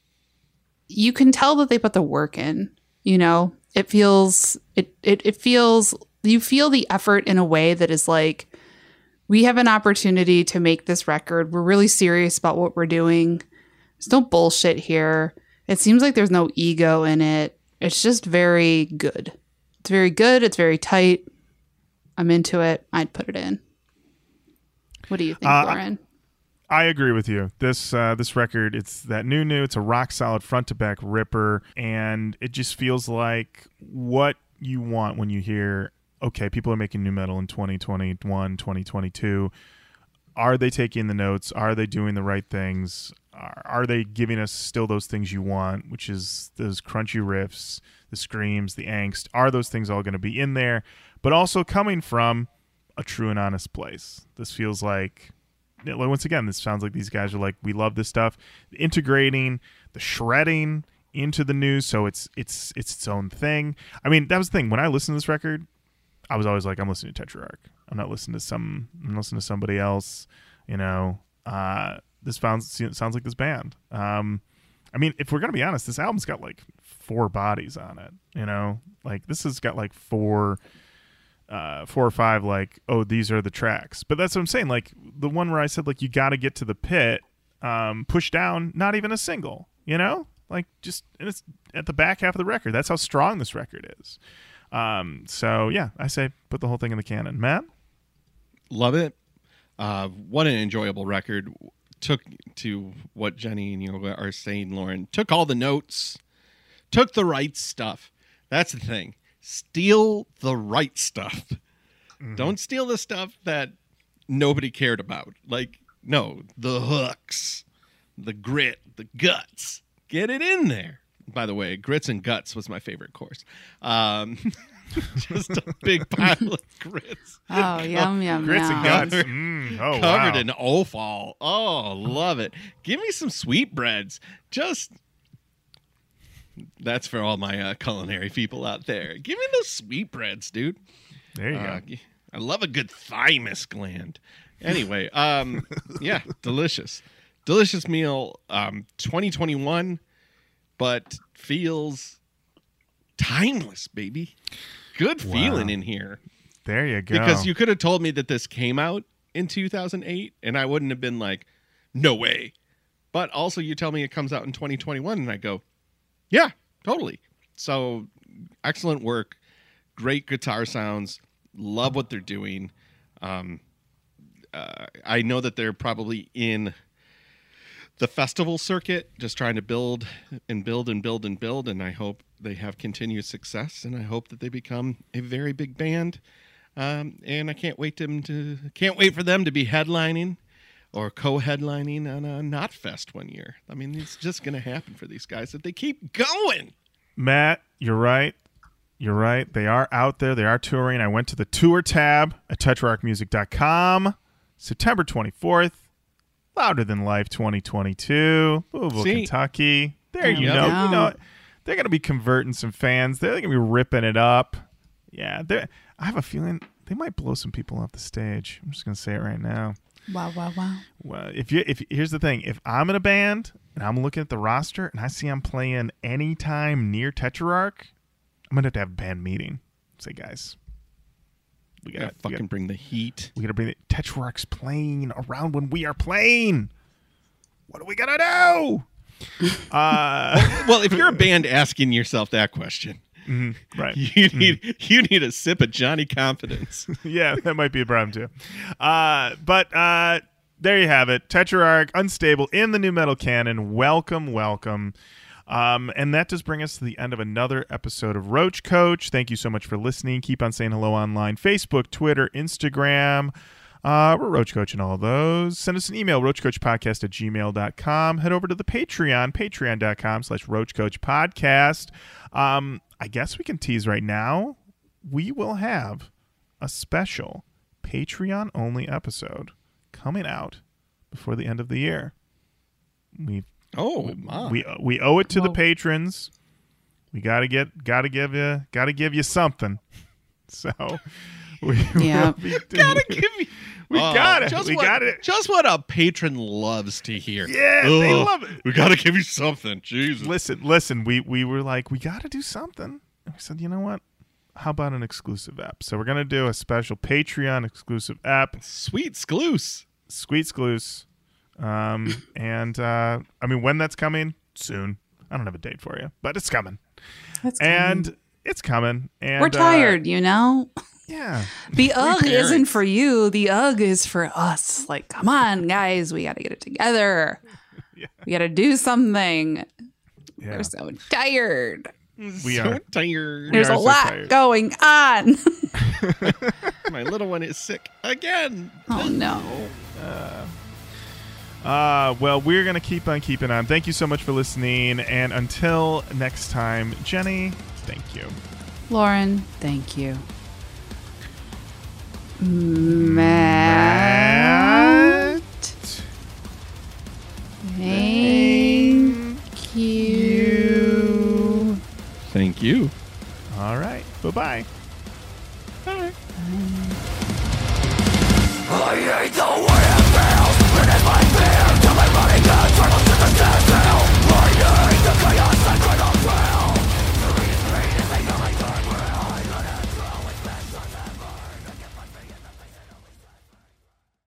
you can tell that they put the work in, you know, it feels, it, it, it feels, you feel the effort in a way that is like, we have an opportunity to make this record. We're really serious about what we're doing. There's no bullshit here. It seems like there's no ego in it. It's just very good. It's very good. It's very tight. I'm into it. I'd put it in. What do you think, uh, Lauren? I agree with you. This uh, this record, it's that new new. It's a rock solid front to back ripper, and it just feels like what you want when you hear, okay, people are making new metal in twenty twenty-one, twenty twenty-two. Are they taking the notes? Are they doing the right things? Are they giving us still those things you want, which is those crunchy riffs, the screams, the angst? Are those things all going to be in there? But also coming from a true and honest place. This feels like, once again, this sounds like these guys are like, we love this stuff. Integrating the shredding into the news, so it's it's it's its own thing. I mean, that was the thing. When I listened to this record, I was always like, I'm listening to Tetrarch. I'm not listening to some. I'm listening to somebody else. You know. Uh, This sounds sounds like this band. Um, I mean, if we're gonna be honest, this album's got like four bodies on it. You know, like this has got like four, uh, four or five. Like, oh, these are the tracks. But that's what I'm saying. Like the one where I said like you got to get to the pit, um, push down. Not even a single. You know, like just and it's at the back half of the record. That's how strong this record is. Um, so yeah, I say put the whole thing in the canon. Matt, love it. Uh, what an enjoyable record. Took to what Jenny and you are saying, Lauren, took all the notes, took the right stuff. That's the thing. Steal the right stuff. Mm-hmm. Don't steal the stuff that nobody cared about. Like, no, the hooks, the grit, the guts. Get it in there. By the way, grits and guts was my favorite course. Um, just a big pile of grits. Oh, Co- yum, yum, grits yum. and guts. Mm, oh, covered wow. in offal. Oh, love it. Give me some sweetbreads. Just, that's for all my uh, culinary people out there. Give me those sweetbreads, dude. There you uh, go. I love a good thymus gland. Anyway, um, yeah, delicious. Delicious meal. Um, twenty twenty-one. But feels timeless, baby. Good wow. feeling in here. There you go. Because you could have told me that this came out in two thousand eight, and I wouldn't have been like, no way. But also you tell me it comes out in twenty twenty-one, and I go, yeah, totally. So excellent work. Great guitar sounds. Love what they're doing. Um, uh, I know that they're probably in the festival circuit, just trying to build and build and build and build, and I hope they have continued success, and I hope that they become a very big band. Um, and I can't wait them to can't wait for them to be headlining or co-headlining on a Knotfest one year. I mean, it's just going to happen for these guys if they keep going. Matt, you're right. You're right. They are out there. They are touring. I went to the tour tab at tetrarch music dot com, September twenty-fourth. Louder Than Life twenty twenty-two, Louisville, See? Kentucky. There you go. Know, you know, they're going to be converting some fans. They're going to be ripping it up. Yeah, I have a feeling They might blow some people off the stage. I'm just gonna say it right now. Wow, wow, wow. Well, if you if here's the thing, if I'm in a band and I'm looking at the roster and I see I'm playing anytime near Tetrarch, I'm gonna have to have a band meeting. Say, guys, we gotta, gotta fucking we gotta, bring the heat. We gotta bring the Tetrarch's playing around when we are playing. What do we gotta do? uh, well, if you're a band asking yourself that question. Mm-hmm. Right, you need mm-hmm. you need a sip of Johnny Confidence. Yeah, that might be a problem too. Uh, but uh, there you have it, Tetrarch, Unstable in the new metal canon. Welcome, welcome. Um, and that does bring us to the end of another episode of Roach Coach. Thank you so much for listening. Keep on saying hello online, Facebook, Twitter, Instagram. Uh, we're Roach Coach and all those. Send us an email, roachcoachpodcast at gmail dot com. Head over to the Patreon, patreon.com slash roachcoachpodcast. Um, I guess we can tease right now. We will have a special Patreon-only episode coming out before the end of the year. We've, oh, my. We we owe it to Whoa. the patrons. We gotta get gotta give you gotta give you something. So we yeah. will be gotta give you. We uh, got it. Just we what, got it. Just what a patron loves to hear. Yeah, Ugh, they love it. We got to give you something. Jesus. Listen, listen. We we were like, we got to do something. And we said, you know what? How about an exclusive app? So we're going to do a special Patreon exclusive app. Sweet Scloose. Sweet Scloose. Um, and, uh, I mean, when that's coming? Soon. I don't have a date for you, but it's coming. That's coming. And it's coming. And we're tired, uh, you know? Yeah. The U G isn't for you. The U G is for us. Like, come on, guys. We got to get it together. Yeah. We got to do something. Yeah. We're so tired. We so are tired. There's are a so lot tired. going on. My little one is sick again. Oh, no. Uh, uh, well, we're going to keep on keeping on. Thank you so much for listening. And until next time, Jenny, thank you. Lauren, thank you. Mm.